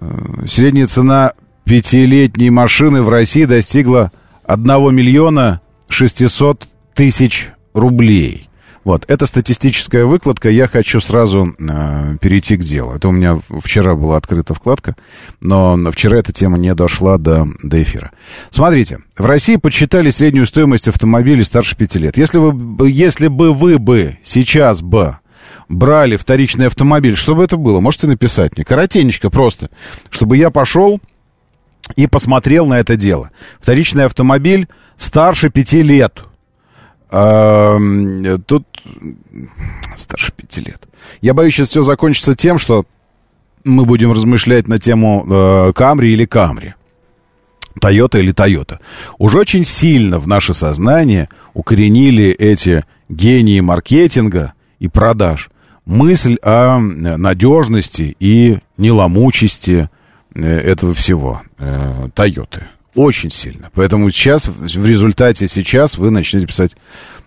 э, средняя цена пятилетней машины в России достигла один миллион шестьсот тысяч рублей. Вот, это статистическая выкладка, я хочу сразу э, перейти к делу. Это у меня вчера была открыта вкладка, но вчера эта тема не дошла до, до эфира. Смотрите, в России подсчитали среднюю стоимость автомобилей старше пяти лет. Если, вы, если бы вы бы сейчас бы брали вторичный автомобиль, что бы это было? Можете написать мне, коротенечко просто, чтобы я пошел и посмотрел на это дело. Вторичный автомобиль старше пяти лет. Тут старше пяти лет. Я боюсь, сейчас все закончится тем, что мы будем размышлять на тему Камри или Камри, Тойота или Тойота. Уж очень сильно в наше сознание укоренили эти гении маркетинга и продаж мысль о надежности и неломучести этого всего Тойоты. Очень сильно. Поэтому сейчас, в результате сейчас вы начнете писать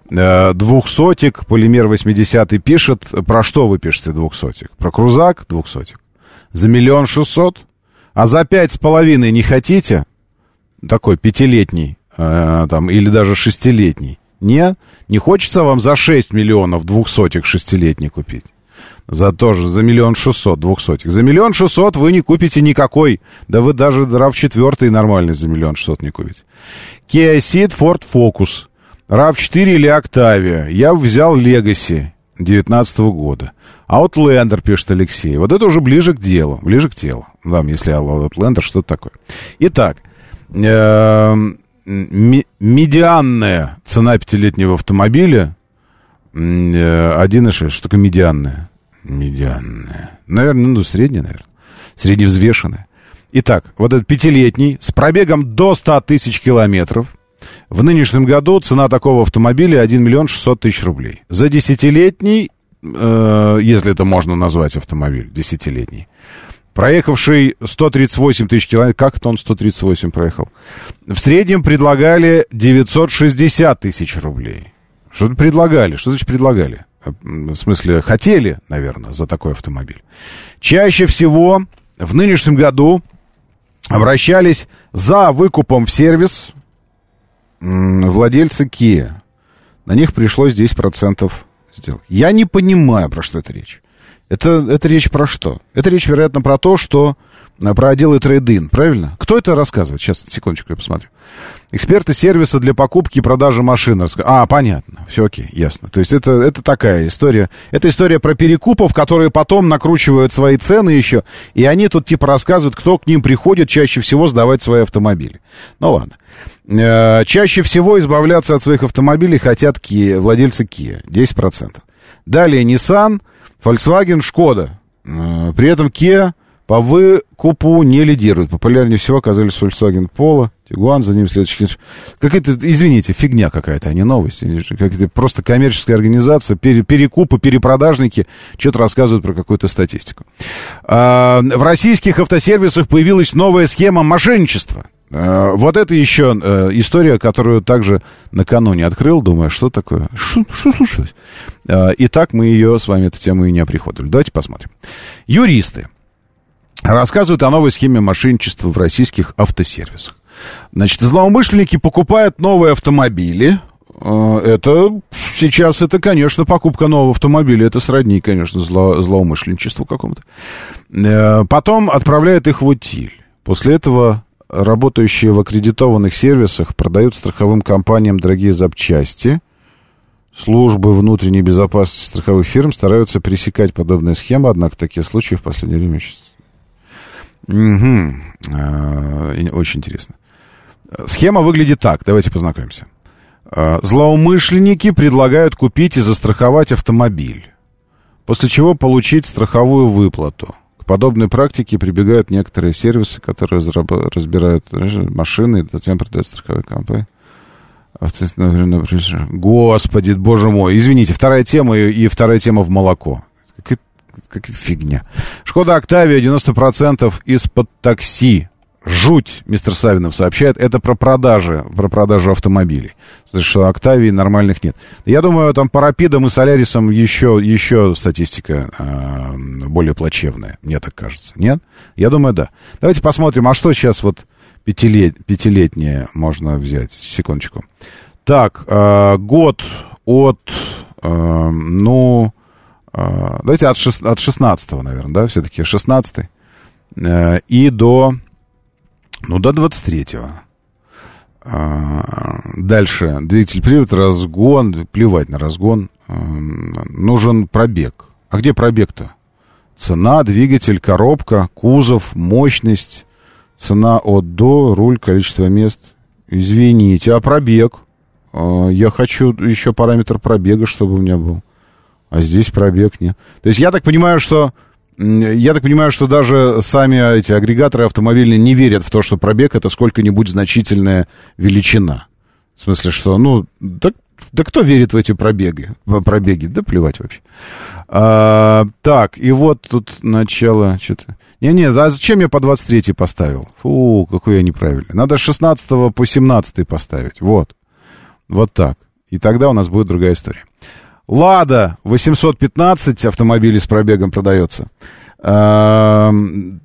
э, двухсотик, полимер восьмидесятый пишет. Про что вы пишете двухсотик? Про крузак двухсотик? За миллион шестьсот? А за пять с половиной не хотите? Такой пятилетний э, там, или даже шестилетний. Нет? Не хочется вам за шесть миллионов двухсотик шестилетний купить? За тоже, за миллион шестьсот, двухсотик. За миллион шестьсот вы не купите никакой. Да вы даже рав четыре нормальный за миллион шестьсот не купите. Kia Ceed, Ford Focus, рав четыре или Octavia. Я взял Legacy девятнадцатого года. Outlander, пишет Алексей. Вот это уже ближе к делу. Ближе к телу. Там, если Outlander, что-то такое. Итак, медианная цена пятилетнего автомобиля один и шесть. Что такое медианная? Медианная. Наверное, ну, средняя, наверное. Средневзвешенная. Итак, вот этот пятилетний с пробегом до ста тысяч километров. В нынешнем году цена такого автомобиля один миллион шестьсот тысяч рублей. За десятилетний, э, если это можно назвать автомобиль, десятилетний, проехавший сто тридцать восемь тысяч километров. Как это он сто тридцать восемь проехал? В среднем предлагали девятьсот шестьдесят тысяч рублей. Что-то предлагали. Что значит предлагали? В смысле, хотели, наверное, за такой автомобиль. Чаще всего в нынешнем году обращались за выкупом в сервис владельцы Kia. На них пришлось десять процентов сделок. Я не понимаю, про что это речь. Это, это речь про что? Это речь, вероятно, про то, что про отделы трейд-ин, правильно? Кто это рассказывает? Сейчас, секундочку, я посмотрю. Эксперты сервиса для покупки и продажи машин. А, понятно. Все окей, ясно. То есть это, это такая история. Это история про перекупов, которые потом накручивают свои цены еще. И они тут типа рассказывают, кто к ним приходит чаще всего сдавать свои автомобили. Ну ладно. Чаще всего избавляться от своих автомобилей хотят Kia, владельцы Kia. десять процентов. Далее Nissan, Volkswagen, Шкода. При этом Kia по выкупу не лидирует. Популярнее всего оказались Volkswagen Polo, Tiguan, за ним следующий... Какая-то, извините, фигня какая-то, а не новость. Какая-то просто коммерческая организация, перекупы, перепродажники что-то рассказывают про какую-то статистику. В российских автосервисах появилась новая схема мошенничества. Вот это еще история, которую также накануне открыл, думаю, что такое, что, что случилось. И так мы ее с вами, эту тему, и не оприходовали. Давайте посмотрим. Юристы рассказывают о новой схеме мошенничества в российских автосервисах. Значит, злоумышленники покупают новые автомобили. Это сейчас, это, конечно, покупка нового автомобиля. Это сродни, конечно, зло, злоумышленничеству какому-то. Потом отправляют их в утиль. После этого работающие в аккредитованных сервисах продают страховым компаниям дорогие запчасти. Службы внутренней безопасности страховых фирм стараются пресекать подобные схемы, однако такие случаи в последнее время... Угу. Очень интересно. Схема выглядит так, давайте познакомимся. Злоумышленники предлагают купить и застраховать автомобиль, после чего получить страховую выплату. К подобной практике прибегают некоторые сервисы, которые разбирают машины и затем продают страховые компании. Господи, боже мой. Извините, вторая тема и вторая тема в молоко. Какая-то, какая-то фигня. Шкода Октавия, девяносто процентов из-под такси. Жуть, мистер Савинов сообщает. Это про продажи, про продажу автомобилей. Потому что Октавии нормальных нет. Я думаю, там по Рапидам и Солярисам еще, еще статистика э, более плачевная. Мне так кажется. Нет? Я думаю, да. Давайте посмотрим, а что сейчас вот пятилет, пятилетнее можно взять. Секундочку. Так, э, год от, э, ну, э, давайте от, шест, от шестнадцатого, наверное, да, все-таки шестнадцатый. Э, и до... Ну, до двадцать третьего. Дальше. Двигатель привод, разгон. Плевать на разгон. Нужен пробег. А где пробег-то? Цена, двигатель, коробка, кузов, мощность. Цена от до, руль, количество мест. Извините, а пробег? Я хочу еще параметр пробега, чтобы у меня был. А здесь пробег нет. То есть я так понимаю, что... Я так понимаю, что даже сами эти агрегаторы автомобильные не верят в то, что пробег — это сколько-нибудь значительная величина. В смысле, что, ну, да, да кто верит в эти пробеги? Пробеги, да плевать вообще. А, так, и вот тут начало что-то... Не-не, а зачем я по двадцать третий поставил? Фу, какой я неправильный. Надо с шестнадцатого по семнадцатый поставить, вот. Вот так. И тогда у нас будет другая история. «Лада» восемьсот пятнадцать автомобилей с пробегом продается. А,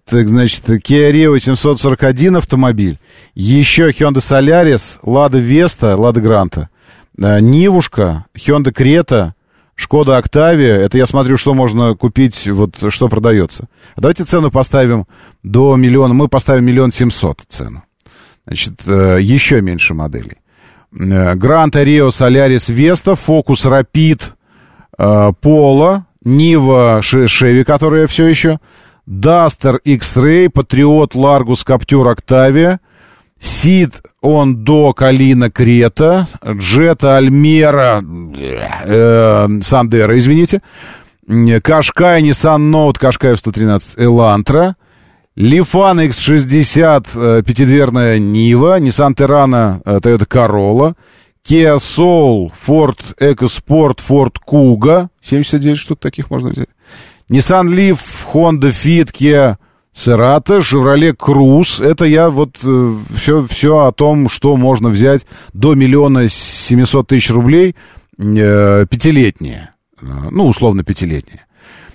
так, значит, «Киа Рио» восемьсот сорок один автомобиль. Еще «Хёнда Солярис», «Лада Веста», «Лада Гранта», «Нивушка», «Хёнда Крета», «Шкода Октавия». Это я смотрю, что можно купить, вот что продается. Давайте цену поставим до миллиона. Мы поставим миллион семьсот цену. Значит, еще меньше моделей. Гранта, Рио, Солярис, Веста, Фокус, Рапид, Поло, Нива, Шеви, которая все еще, Дастер, Икс-Рей, Патриот, Ларгус, Каптюр, Октавия, Сид, Ондо, Калина, Крета, Джета, Альмера, э, Сандера, извините, Кашкай, Ниссан Ноут, Кашкаев сто тринадцать, Элантра, Лифан икс шестьдесят, пятидверная Нива, Nissan Terrano, Toyota Corolla, Kia Soul, Ford EcoSport, Ford Kuga, семьдесят девять штук таких можно взять, Nissan Leaf, Honda Fit, Kia Cerato, Chevrolet Cruze. Это я вот все, все о том, что можно взять до миллиона семисот тысяч рублей, пятилетние, ну, условно пятилетние.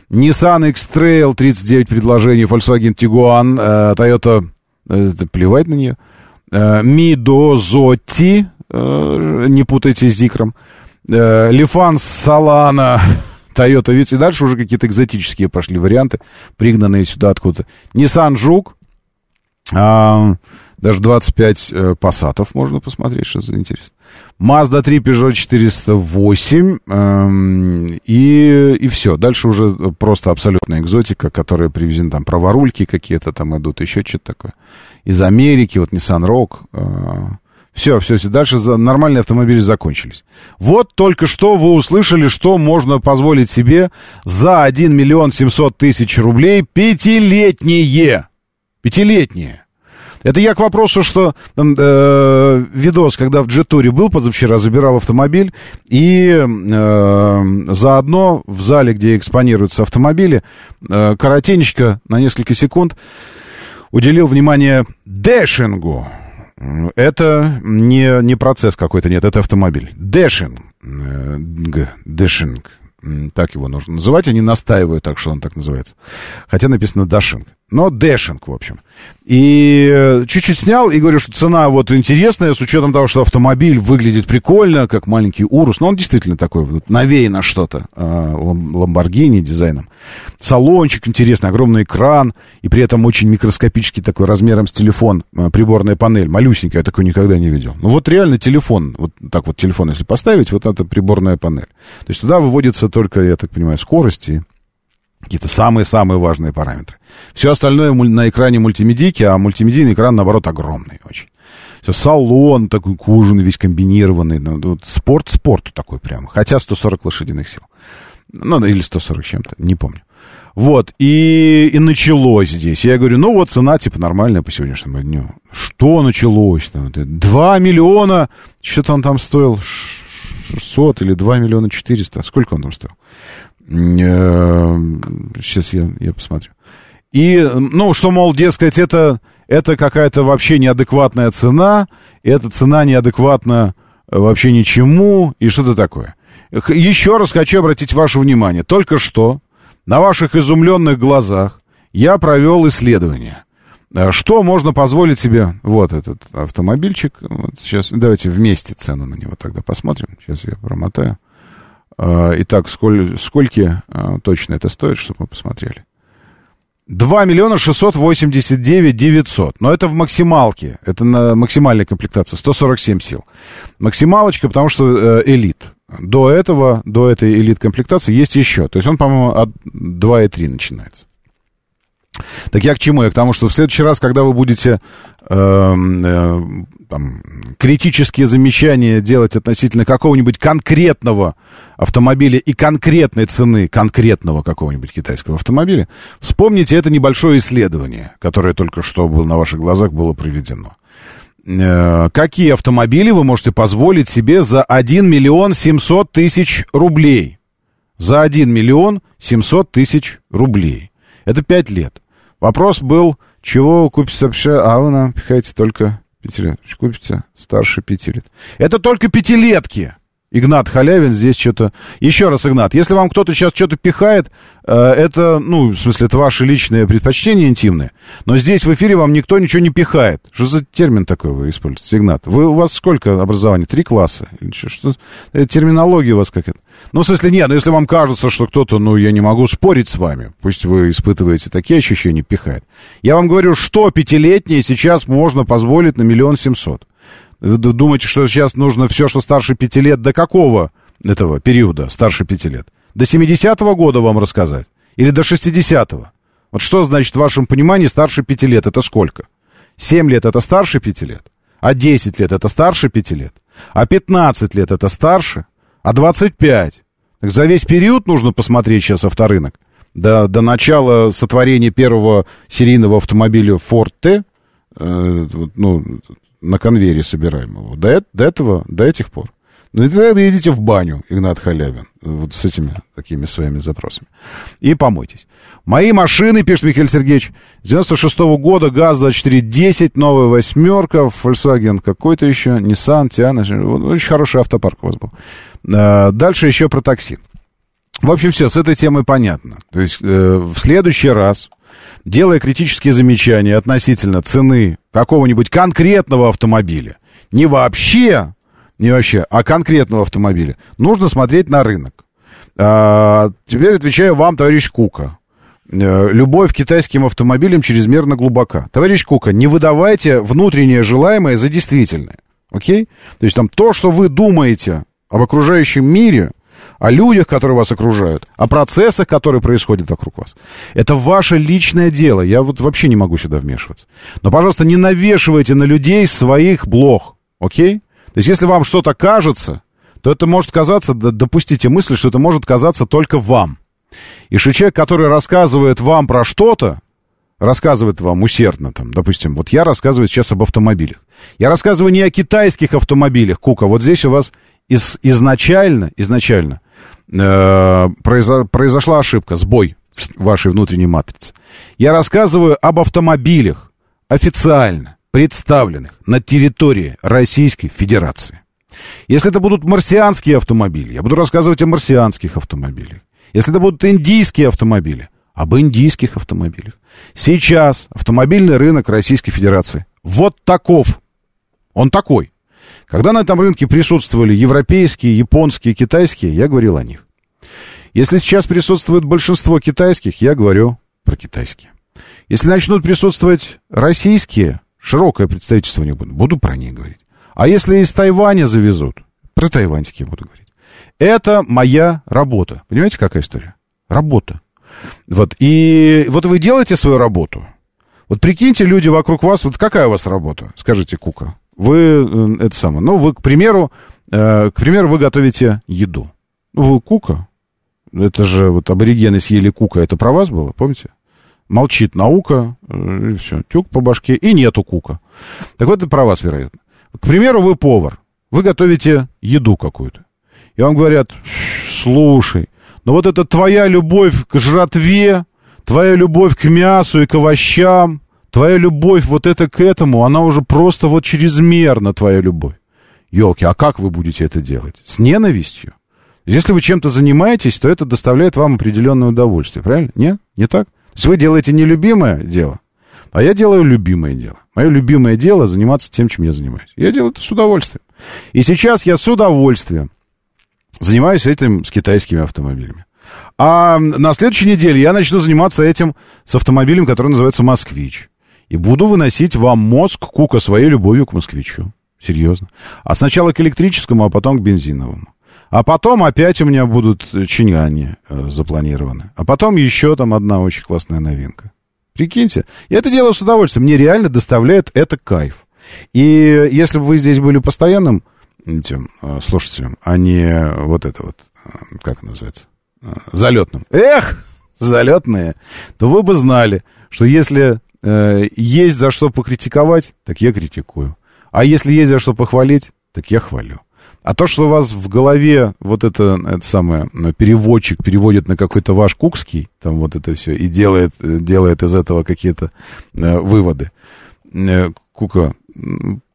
Nissan X-Trail, тридцать девять предложений, Volkswagen Tiguan, э, Toyota, э, плевать на нее, э, Mido Zotti, э, не путайте с Зикром, э, Lifan Solana, Toyota Vitz, и дальше уже какие-то экзотические пошли варианты, пригнанные сюда откуда-то. Nissan Жук, э, даже двадцать пять э, Passat'ов можно посмотреть, что за интересно. Mazda три, Peugeot четыреста восемь, эм, и, и все. Дальше уже просто абсолютная экзотика, которая привезена, там, праворульки какие-то там идут, еще что-то такое. Из Америки, вот Nissan Rogue. Э, все, все, все. Дальше за, нормальные автомобили закончились. Вот только что вы услышали, что можно позволить себе за один миллион семьсот тысяч рублей пятилетние. Пятилетние. Это я к вопросу, что там, э, видос, когда в Джетуре был, позавчера забирал автомобиль, и э, заодно в зале, где экспонируются автомобили, э, коротенечко на несколько секунд уделил внимание дэшингу. Это не, не процесс какой-то, нет, это автомобиль. Дэшинг. Дэшинг. Так его нужно называть. Они настаивают так, что он так называется. Хотя написано «дашинг». Но «дэшинг», в общем. И чуть-чуть снял и говорю, что цена вот интересная, с учетом того, что автомобиль выглядит прикольно, как маленький Урус. Но он действительно такой, вот, навеяно что-то Ламборгини дизайном. Салончик интересный, огромный экран. И при этом очень микроскопический такой, размером с телефон, приборная панель. Малюсенькая, я такой никогда не видел. Ну вот реально телефон, вот так вот телефон если поставить, вот это приборная панель. То есть туда выводится только, я так понимаю, скорости, какие-то самые-самые важные параметры. Все остальное на экране мультимедийки, а мультимедийный экран, наоборот, огромный очень. Все, салон такой кожаный, весь комбинированный. Ну, вот спорт спорту такой прям. Хотя сто сорок лошадиных сил. Ну, или сто сорок с чем-то, не помню. Вот, и, и началось здесь. Я говорю, ну вот цена типа нормальная по сегодняшнему дню. Что началось там? два миллиона, что-то он там стоил шестьсот или два миллиона четыреста. Сколько он там стоил? Сейчас я, я посмотрю. И, ну, что, мол, дескать, это, это какая-то вообще неадекватная цена, эта цена неадекватна вообще ничему, и что-то такое. Еще раз хочу обратить ваше внимание. Только что на ваших изумленных глазах я провел исследование. Что можно позволить себе? Вот этот автомобильчик. Вот сейчас давайте вместе цену на него тогда посмотрим. Сейчас я промотаю. Итак, сколь, сколько точно это стоит, чтобы мы посмотрели. два миллиона шестьсот восемьдесят девять тысяч девятьсот. Но это в максималке. Это на максимальной комплектации. сто сорок семь сил. Максималочка, потому что элит. До этого, до этой элит-комплектации есть еще. То есть он, по-моему, от два и три начинается. Так я к чему? Я к тому, что в следующий раз, когда вы будете э, э, там, критические замечания делать относительно какого-нибудь конкретного автомобиля и конкретной цены конкретного какого-нибудь китайского автомобиля, вспомните это небольшое исследование, которое только что было на ваших глазах было проведено. Какие автомобили вы можете позволить себе за один миллион семьсот тысяч рублей? За один миллион семьсот тысяч рублей. Это пять лет. Вопрос был, чего вы купите вообще? А вы нам пихаете только пятилетку. Купите старше пяти лет. Это только пятилетки. Игнат Халявин здесь что-то... Еще раз, Игнат, если вам кто-то сейчас что-то пихает, это, ну, в смысле, это ваши личные предпочтения интимные, но здесь в эфире вам никто ничего не пихает. Что за термин такой вы используете, Игнат? Вы, у вас сколько образований? Три класса? Что? Терминология у вас какая-то. Ну, в смысле, нет, но если вам кажется, что кто-то, ну, я не могу спорить с вами, пусть вы испытываете такие ощущения, пихает. Я вам говорю, что пятилетнее сейчас можно позволить на миллион семьсот. Думаете, что сейчас нужно все, что старше пяти лет, до какого этого периода старше пяти лет? До семидесятого года вам рассказать? Или до шестидесятого? Вот что значит в вашем понимании старше пяти лет? Это сколько? Семь лет это старше пяти лет? А десять лет это старше пяти лет? А пятнадцать лет это старше? А двадцать пять? Так за весь период нужно посмотреть сейчас авторынок. До, до начала сотворения первого серийного автомобиля Ford T, э, ну... на конвейере собираемого. До, до этого, до этих пор. Ну, и тогда идите в баню, Игнат Халявин, вот с этими такими своими запросами. И помойтесь. Мои машины, пишет Михаил Сергеевич, с девяносто шестого года, ГАЗ-двадцать четыре десять, новая восьмерка, Volkswagen какой-то еще, Nissan, Тиана. Очень хороший автопарк у вас был. Дальше еще про такси. В общем, все, с этой темой понятно. То есть, в следующий раз... делая критические замечания относительно цены какого-нибудь конкретного автомобиля, не вообще, не вообще, а конкретного автомобиля, нужно смотреть на рынок. А, теперь отвечаю вам, товарищ Кука. Любовь к китайским автомобилям чрезмерно глубока. Товарищ Кука, не выдавайте внутреннее желаемое за действительное. Окей? То есть там то, что вы думаете об окружающем мире, о людях, которые вас окружают, о процессах, которые происходят вокруг вас. Это ваше личное дело. Я вот вообще не могу сюда вмешиваться. Но, пожалуйста, не навешивайте на людей своих блох, окей? То есть, если вам что-то кажется, то это может казаться, допустите мысль, что это может казаться только вам. И что человек, который рассказывает вам про что-то, рассказывает вам усердно, там, допустим, вот я рассказываю сейчас об автомобилях. Я рассказываю не о китайских автомобилях, Кука, вот здесь у вас из, изначально, изначально э, произо, произошла ошибка, сбой в вашей внутренней матрице. Я рассказываю об автомобилях, официально представленных на территории Российской Федерации. Если это будут марсианские автомобили, я буду рассказывать о марсианских автомобилях. Если это будут индийские автомобили, об индийских автомобилях. Сейчас автомобильный рынок Российской Федерации вот таков. Он такой. Когда на этом рынке присутствовали европейские, японские, китайские, я говорил о них. Если сейчас присутствует большинство китайских, я говорю про китайские. Если начнут присутствовать российские, широкое представительство не буду, буду про них говорить. А если из Тайваня завезут, про тайваньские буду говорить. Это моя работа. Понимаете, какая история? Работа. Вот, и вот вы делаете свою работу. Вот прикиньте, люди вокруг вас, вот какая у вас работа, скажите, Кука. Вы, это самое, ну, вы, к примеру, э, к примеру, вы готовите еду. Ну, вы Кука, Это же вот аборигены съели кука. Это про вас было, помните? Молчит наука, и все, тюк по башке, и нету кука. Так вот, это про вас, вероятно. К примеру, вы повар. Вы готовите еду какую-то. И вам говорят, слушай, ну вот это твоя любовь к жратве, твоя любовь к мясу и к овощам, твоя любовь вот это к этому, она уже просто вот чрезмерна, твоя любовь. Ёлки, а как вы будете это делать? С ненавистью? Если вы чем-то занимаетесь, то это доставляет вам определенное удовольствие, правильно? Нет? Не так? То есть вы делаете нелюбимое дело, а я делаю любимое дело. Мое любимое дело — заниматься тем, чем я занимаюсь. Я делаю это с удовольствием. И сейчас я с удовольствием занимаюсь этим с китайскими автомобилями. А на следующей неделе я начну заниматься этим с автомобилем, который называется «Москвич». И буду выносить вам мозг кука своей любовью к «Москвичу». Серьезно. А сначала к электрическому, а потом к бензиновому. А потом опять у меня будут чиняне запланированы. А потом еще там одна очень классная новинка. Прикиньте, я это делаю с удовольствием. Мне реально доставляет это кайф. И если бы вы здесь были постоянным этим, слушателем, а не вот это вот, как называется, залетным. Эх, залетные! То вы бы знали, что если э, есть за что покритиковать, так я критикую. А если есть за что похвалить, так я хвалю. А то, что у вас в голове вот это, это самое, переводчик переводит на какой-то ваш кукский, там вот это все, и делает, делает из этого какие-то э, выводы. Э, кука,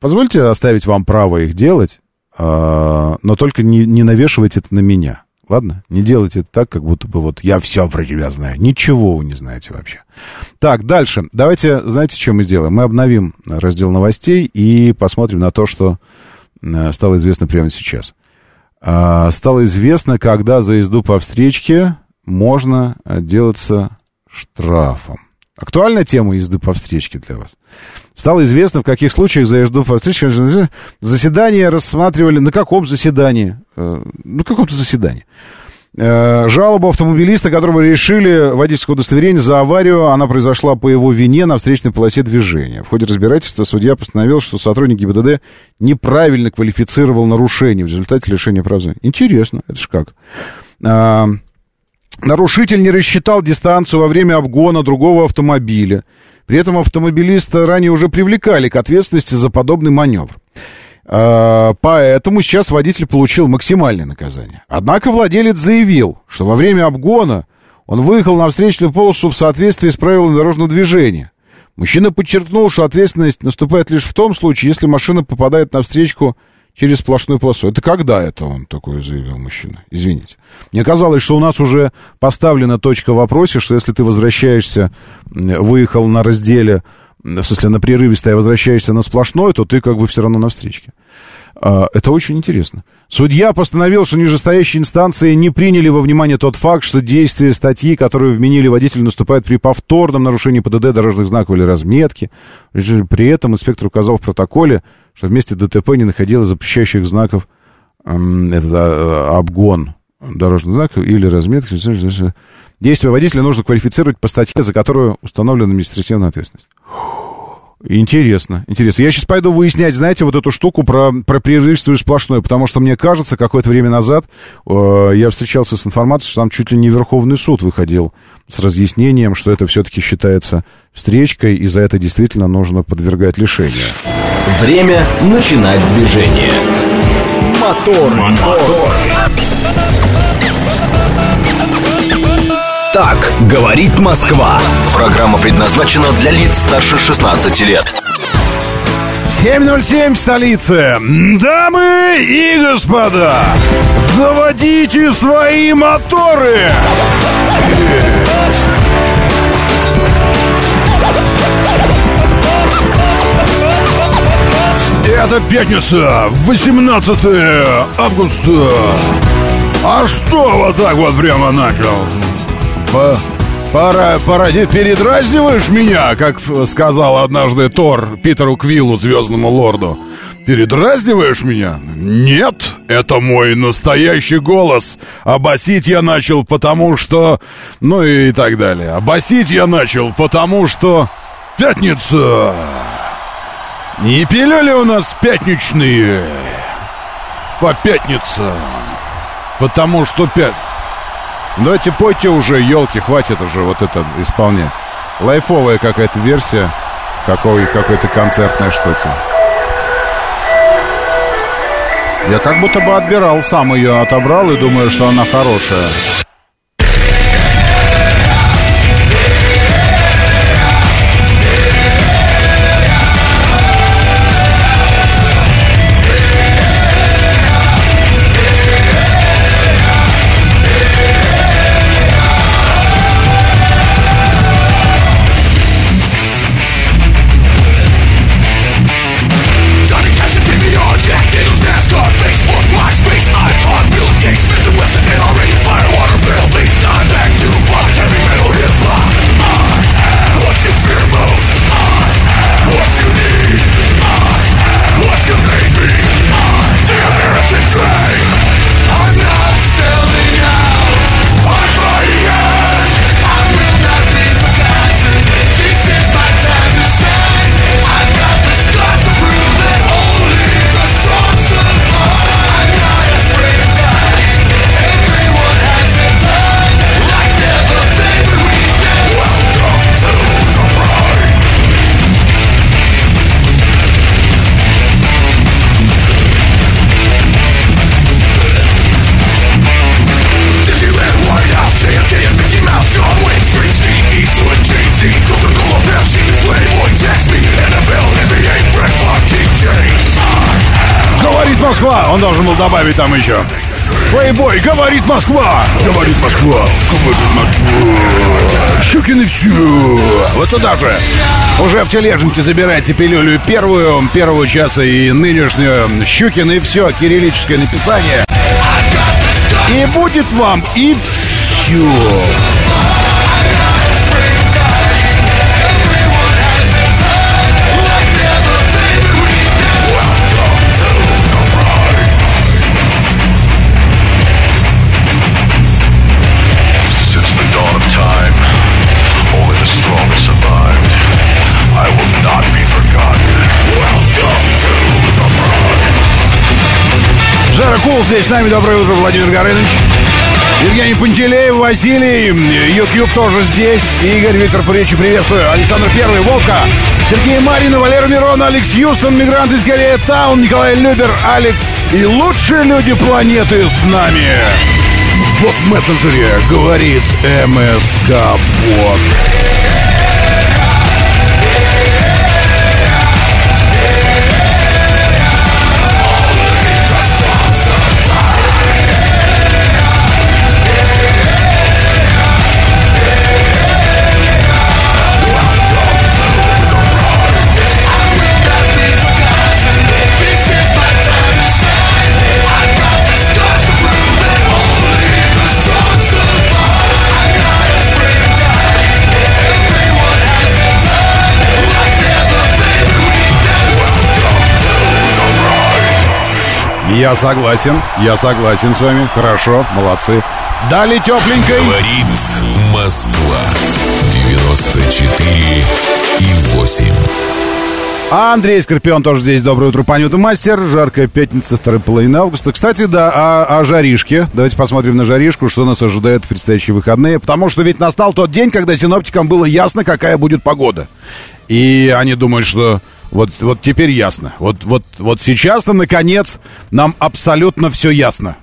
позвольте оставить вам право их делать, э, но только не, не навешивайте это на меня. Ладно? Не делайте это так, как будто бы вот я все про тебя знаю. Ничего вы не знаете вообще. Так, дальше. Давайте, знаете, что мы сделаем? Мы обновим раздел новостей и посмотрим на то, что стало известно прямо сейчас. Стало известно, когда за езду по встречке можно отделаться штрафом. Актуальная тема езды по встречке для вас. Стало известно, в каких случаях за езду по встречке. Заседание рассматривали. На каком заседании? На каком-то заседании. Жалоба автомобилиста, которого решили водительское удостоверение за аварию. Она произошла по его вине на встречной полосе движения. В ходе разбирательства судья постановил, что сотрудник ГИБДД неправильно квалифицировал нарушение в результате лишения прав. Интересно, это ж как? Нарушитель не рассчитал дистанцию во время обгона другого автомобиля. При этом автомобилиста ранее уже привлекали к ответственности за подобный маневр. Поэтому сейчас водитель получил максимальное наказание. Однако владелец заявил, что во время обгона он выехал на встречную полосу в соответствии с правилами дорожного движения. Мужчина подчеркнул, что ответственность наступает лишь в том случае, если машина попадает на встречку через сплошную полосу. Это когда это он такое заявил, мужчина? Извините. Мне казалось, что у нас уже поставлена точка в вопросе, что если ты возвращаешься, выехал на разделе, в смысле на прерывистой, а возвращаешься на сплошной, то ты как бы все равно на встречке. Это очень интересно. Судья постановил, что нижестоящие инстанции не приняли во внимание тот факт, что действие статьи, которую вменили водителю, наступает при повторном нарушении ПДД, дорожных знаков или разметки. При этом инспектор указал в протоколе, что в месте ДТП не находилось запрещающих знаков, это обгон дорожных знаков или разметки. Действия водителя нужно квалифицировать по статье, за которую установлена административная ответственность. Интересно, интересно. Я сейчас пойду выяснять, знаете, вот эту штуку про, про прерывистую сплошную, потому что, мне кажется, какое-то время назад э, я встречался с информацией, что там чуть ли не Верховный суд выходил с разъяснением, что это все-таки считается встречкой, и за это действительно нужно подвергать лишению. Время начинать движение. Мотор, мотор. мотор. Так говорит Москва. Программа предназначена для лиц старше шестнадцати лет. семь ноль семь в столице. Дамы и господа, заводите свои моторы. Это пятница, восемнадцатое августа. А что вот так вот прямо начал? Пора, пора, не передразниваешь меня, как сказал однажды Тор Питеру Квиллу, Звездному Лорду. Передразниваешь меня? Нет, это мой настоящий голос. А басить я начал потому что... Ну и так далее. А басить я начал потому что... Пятница! Не пилюли у нас пятничные. По пятницам. Потому что пят... Давайте пойте уже, елки, хватит уже вот это исполнять. Лайфовая какая-то версия какой- какой-то концертной штуки. Я как будто бы отбирал, сам ее отобрал и думаю, что она хорошая. Москва, он должен был добавить там еще. Плейбой, говорит Москва, говорит Москва, говорит Москва. Щукин и все. Вот туда же. Уже в тележенке забирайте пилюлю первую, первого часа и нынешнюю. Щукин и все, кириллическое написание. И будет вам и все. Кул здесь с нами. Доброе утро, Владимир Горыныч. Евгений Пантелеев, Василий, Ютьюб тоже здесь. Игорь, Виктор Причи, приветствую. Александр Первый, Вовка, Сергей Марина, Валера Мирона, Алекс Юстон, мигрант из Корея Таун, Николай Любер, Алекс и лучшие люди планеты с нами. В мессенджере говорит МСК-бот. Я согласен, я согласен с вами. Хорошо, молодцы. Дали тепленькой. Говорит Москва. девяносто четыре и восемь. А Андрей Скорпион тоже здесь. Доброе утро, Панюта Мастер. Жаркая пятница, вторая половина августа. Кстати, да, о, о жаришке. Давайте посмотрим на жаришку, что нас ожидает в предстоящие выходные. Потому что ведь настал тот день, когда синоптикам было ясно, какая будет погода. И они думают, что... Вот, вот теперь ясно. Вот, вот, вот сейчас-то, наконец, нам абсолютно все ясно.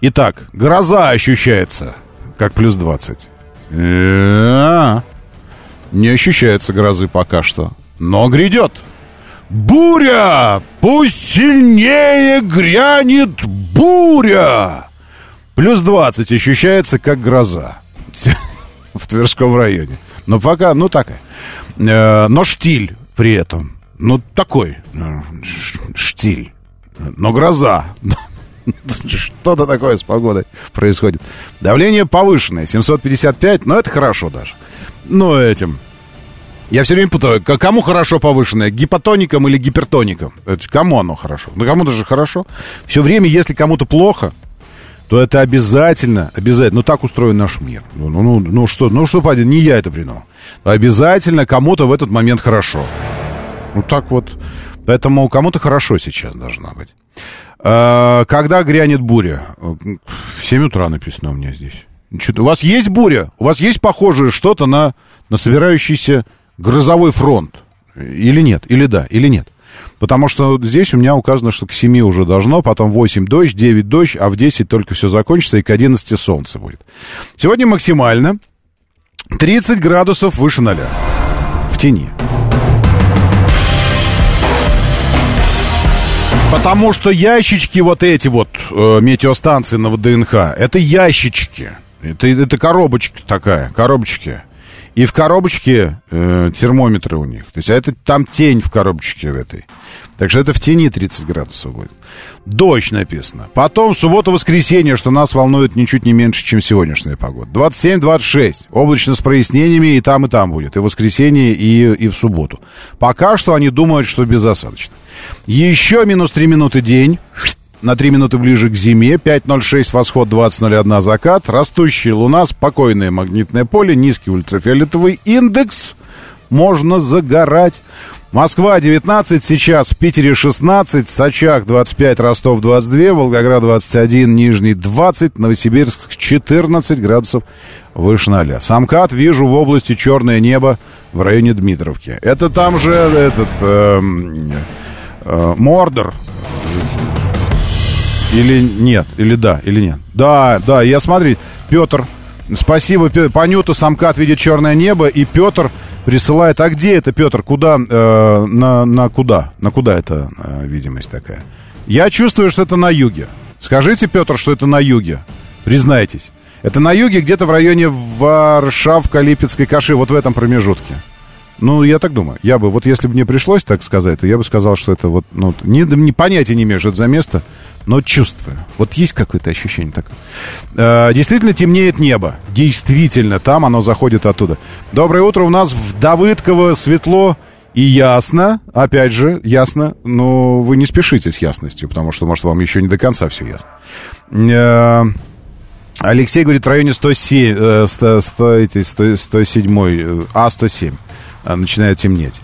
Итак, гроза ощущается как плюс двадцать. Э-э-э-э. Не ощущается грозы пока что, но грядет. Буря! Пусть сильнее грянет буря! Плюс двадцать ощущается как гроза в Тверском районе. Но пока, ну такая. Но штиль при этом. Ну, такой штиль. Но гроза. Что-то такое с погодой происходит. Давление повышенное, семьсот пятьдесят пять, но это хорошо даже. Ну, этим. Я все время путаю, кому хорошо повышенное, гипотоникам или гипертоникам? Кому оно хорошо? Ну, кому-то же хорошо. Все время, если кому-то плохо, то это обязательно, обязательно, ну, так устроен наш мир. Ну, ну, ну что, ну, что, пади, не я это придумал. Обязательно кому-то в этот момент хорошо. Ну, так вот. Поэтому кому-то хорошо сейчас должно быть. Когда грянет буря? В семь утра написано у меня здесь. Что-то... У вас есть буря? У вас есть похожее что-то на, на собирающийся грозовой фронт? Или нет? Или да? Или нет? Потому что здесь у меня указано, что к семи уже должно, потом восемь дождь, девять дождь, а в десять только все закончится, и к одиннадцати солнце будет. Сегодня максимально тридцать градусов выше ноля. В тени. Потому что ящички вот эти вот э, метеостанции на ВДНХ, это ящички. Это, это коробочка такая, коробочки. И в коробочке э, термометры у них. То есть это там тень в коробочке в этой. Так что это в тени тридцать градусов будет. Дождь написано. Потом суббота-воскресенье, что нас волнует ничуть не меньше, чем сегодняшняя погода. двадцать семь двадцать шесть. Облачно с прояснениями, и там, и там будет. И в воскресенье, и, и в субботу. Пока что они думают, что безосадочно. Еще минус три минуты день. На три минуты ближе к зиме. пять ноль шесть восход, двадцать ноль один закат. Растущая луна, спокойное магнитное поле, низкий ультрафиолетовый индекс. Можно загорать. Москва девятнадцать сейчас, в Питере шестнадцать, в Сочах двадцать пять, Ростов двадцать два, Волгоград двадцать один, Нижний двадцать, Новосибирск четырнадцать градусов выше ноля. Самкат вижу в области черное небо в районе Дмитровки. Это там же этот э, э, Мордор. Или нет, или да, или нет. Да, да, я смотри, Петр, спасибо, Петр. Понюта, Самкат видит черное небо, и Петр присылает. А где это, Петр? Куда? Э, на, на куда? На куда это э, видимость такая? Я чувствую, что это на юге. Скажите, Петр, что это на юге. Признайтесь. Это на юге, где-то в районе Варшав-Калипецкой Каши, вот в этом промежутке. Ну, я так думаю. Я бы, вот если бы мне пришлось так сказать, то я бы сказал, что это вот, ну, не, не, понятия не имею, что это за место, но чувствую. Вот есть какое-то ощущение такое. Э, действительно темнеет небо. Действительно, там оно заходит оттуда. Доброе утро. У нас в Давыдково светло и ясно. Опять же, ясно. Но вы не спешите с ясностью, потому что, может, вам еще не до конца все ясно. Э, Алексей говорит, в районе сто семь, А сто семь. Начинает темнеть.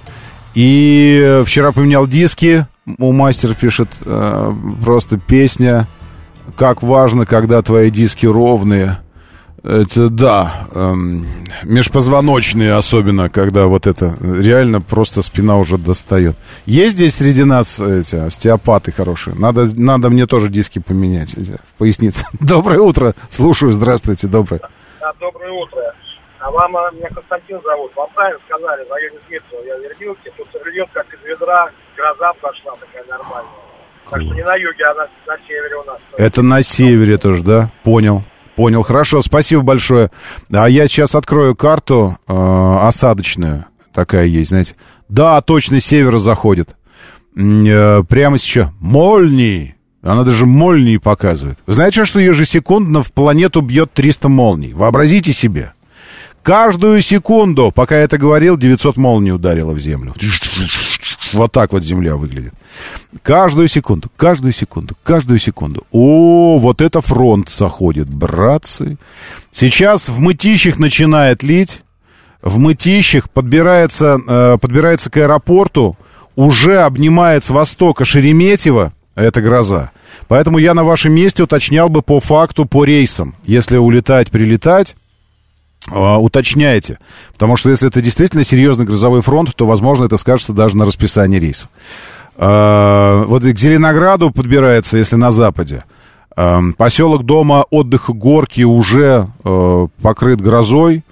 И вчера поменял диски. У мастера пишет э, просто песня «Как важно, когда твои диски ровные». Это да, э, межпозвоночные особенно, когда вот это реально просто спина уже достает. Есть здесь среди нас эти остеопаты хорошие? Надо, надо мне тоже диски поменять эти, в пояснице. Доброе утро. Слушаю. Здравствуйте. Доброе. Да, доброе утро. А вам, меня Константин зовут, вам правильно сказали, в районе Дмитрова, я в Вербилке, тут льет как из ведра, гроза прошла такая нормальная. Так что не на юге, а на, на севере у нас. Это на севере тоже, да? Понял, понял, хорошо, спасибо большое. А я сейчас открою карту э, осадочную, такая есть, знаете. Да, точно с севера заходит. Э, прямо сейчас. Молнии! Она даже молнии показывает. Вы знаете, что ежесекундно в планету бьет триста молний? Вообразите себе. Каждую секунду, пока я это говорил, девятьсот молний ударило в землю. Вот так вот земля выглядит. Каждую секунду, каждую секунду, каждую секунду. О, вот это фронт заходит, братцы. Сейчас в Мытищах начинает лить. В Мытищах подбирается, э, подбирается к аэропорту. Уже обнимает с востока Шереметьево. Это гроза. Поэтому я на вашем месте уточнял бы по факту, по рейсам. Если улетать, прилетать... уточняйте, потому что если это действительно серьезный грозовой фронт, то, возможно, это скажется даже на расписании рейсов. Вот к Зеленограду подбирается, если на западе. Поселок дома отдыха Горки уже покрыт грозой.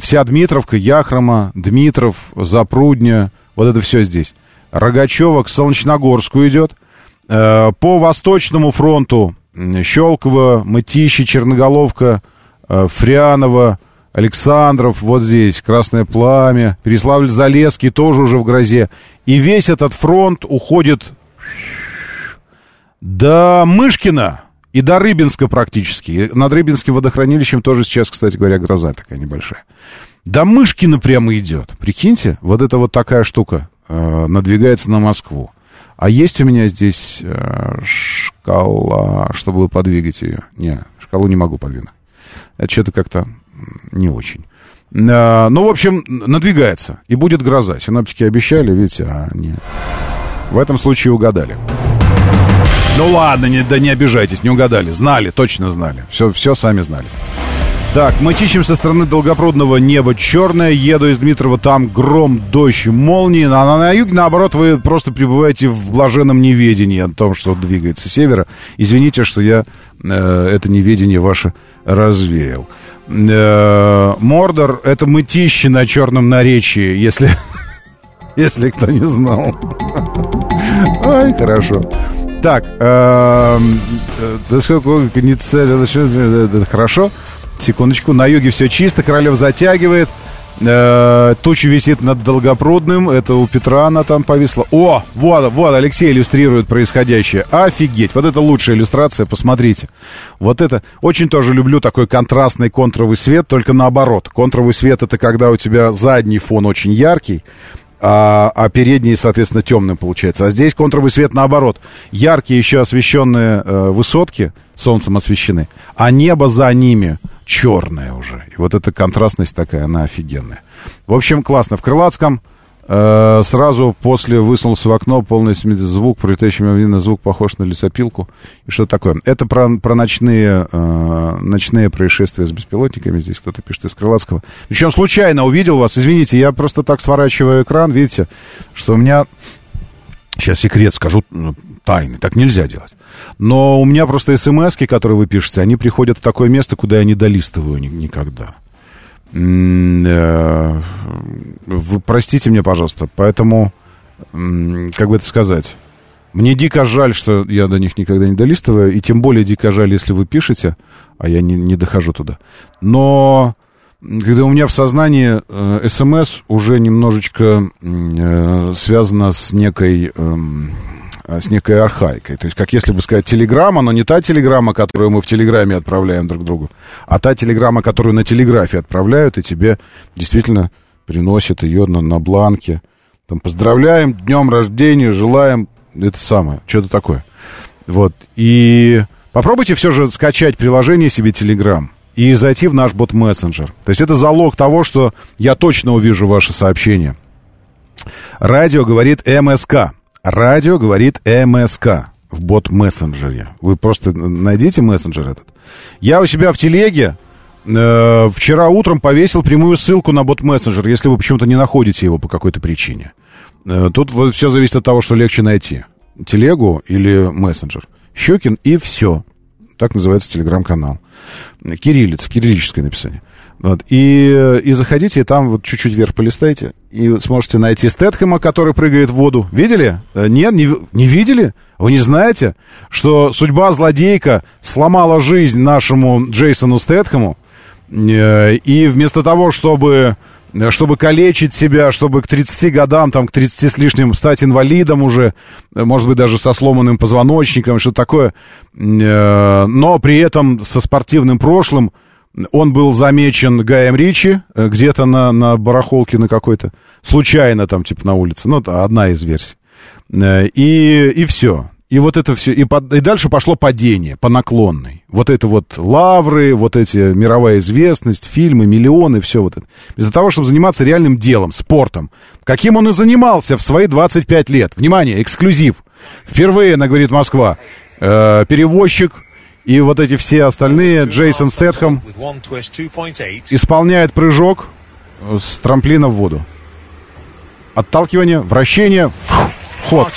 Вся Дмитровка, Яхрома, Дмитров, Запрудня, вот это все здесь. Рогачева к Солнечногорску идет. По Восточному фронту Щелково, Мытищи, Черноголовка, Фряново, Александров, вот здесь, Красное Пламя, Переславль-Залесский тоже уже в грозе. И весь этот фронт уходит до Мышкина и до Рыбинска практически. Над Рыбинским водохранилищем тоже сейчас, кстати говоря, гроза такая небольшая. До Мышкина прямо идет. Прикиньте, вот это вот такая штука э, надвигается на Москву. А есть у меня здесь э, шкала, чтобы подвигать ее? Не, шкалу не могу подвинуть. Это что-то как-то не очень. А, ну, в общем, надвигается. И будет гроза. Синоптики обещали, видите, а не... В этом случае угадали. Ну ладно, не, да не обижайтесь, не угадали. Знали, точно знали. Все, все сами знали. Так, мы чищем со стороны долгопрудного неба черное. Еду из Дмитрова, там гром, дождь, молнии. А на, на юге, наоборот, вы просто пребываете в блаженном неведении о том, что двигается с севера. Извините, что я э, это неведение ваше развеял. Э, Мордор — это Мытищи на черном наречии, если, если кто не знал. Ой, хорошо. Так, сколько не цель, хорошо. Секундочку, на юге все чисто, Королев затягивает, э, туча висит над Долгопрудным, это у Петра она там повисла. О, вот, вот, Алексей иллюстрирует происходящее, офигеть, вот это лучшая иллюстрация, посмотрите. Вот это, очень тоже люблю такой контрастный контровый свет, только наоборот. Контровый свет — это когда у тебя задний фон очень яркий, а, а передний, соответственно, темным получается. А здесь контровый свет наоборот. Яркие еще освещенные э, высотки солнцем освещены, а небо за ними черное уже. И вот эта контрастность такая, она офигенная. В общем, классно. В Крылатском э, сразу после высунулся в окно, полный звук, пролетающий мимо, звук похож на лесопилку. И что такое? Это про, про ночные, э, ночные происшествия с беспилотниками. Здесь кто-то пишет из Крылатского. Причем случайно увидел вас. Извините, я просто так сворачиваю экран. Видите, что у меня... Сейчас секрет скажу, тайный, так нельзя делать. Но у меня просто смс-ки, которые вы пишете, они приходят в такое место, куда я не долистываю никогда. Вы простите меня, пожалуйста, поэтому, как бы это сказать, мне дико жаль, что я до них никогда не долистываю, и тем более дико жаль, если вы пишете, а я не, не дохожу туда. Но... Когда у меня в сознании э, СМС уже немножечко э, связано с некой, э, с некой архаикой. То есть, как если бы сказать, телеграмма, но не та телеграмма, которую мы в телеграмме отправляем друг другу, а та телеграмма, которую на телеграфе отправляют, и тебе действительно приносят ее на, на бланке. Там, поздравляем, днем рождения, желаем, это самое, что-то такое. Вот, и попробуйте все же скачать приложение себе Telegram и зайти в наш бот-мессенджер. То есть это залог того, что я точно увижу ваши сообщения. Радио говорит МСК. Радио говорит МСК в бот-мессенджере. Вы просто найдите мессенджер этот. Я у себя в телеге э, вчера утром повесил прямую ссылку на бот-мессенджер, если вы почему-то не находите его по какой-то причине. Э, тут вот все зависит от того, что легче найти. Телегу или мессенджер. Щукин и все. Так называется телеграм-канал. Кириллица, кириллическое написание. Вот. И, и заходите, и там вот чуть-чуть вверх полистайте, и сможете найти Стэтхэма, который прыгает в воду. Видели? Нет, не, не видели? Вы не знаете, что судьба злодейка сломала жизнь нашему Джейсону Стэтхэму, и вместо того, чтобы... Чтобы калечить себя, чтобы к тридцати годам, там, к тридцати с лишним стать инвалидом уже, может быть, даже со сломанным позвоночником, что-то такое. Но при этом со спортивным прошлым он был замечен Гаем Ричи где-то на, на барахолке на какой-то, случайно там, типа, на улице. Ну, это одна из версий. И, и все. И вот это все. И, под, и дальше пошло падение по наклонной. Вот это вот лавры, вот эти мировая известность, фильмы, миллионы, все вот это. Из-за того, чтобы заниматься реальным делом, спортом. Каким он и занимался в свои двадцать пять лет. Внимание, эксклюзив. Впервые, она говорит, Москва. Э, перевозчик и вот эти все остальные. Джейсон Стэтхэм исполняет прыжок с трамплина в воду. Отталкивание, вращение, фух. Ход.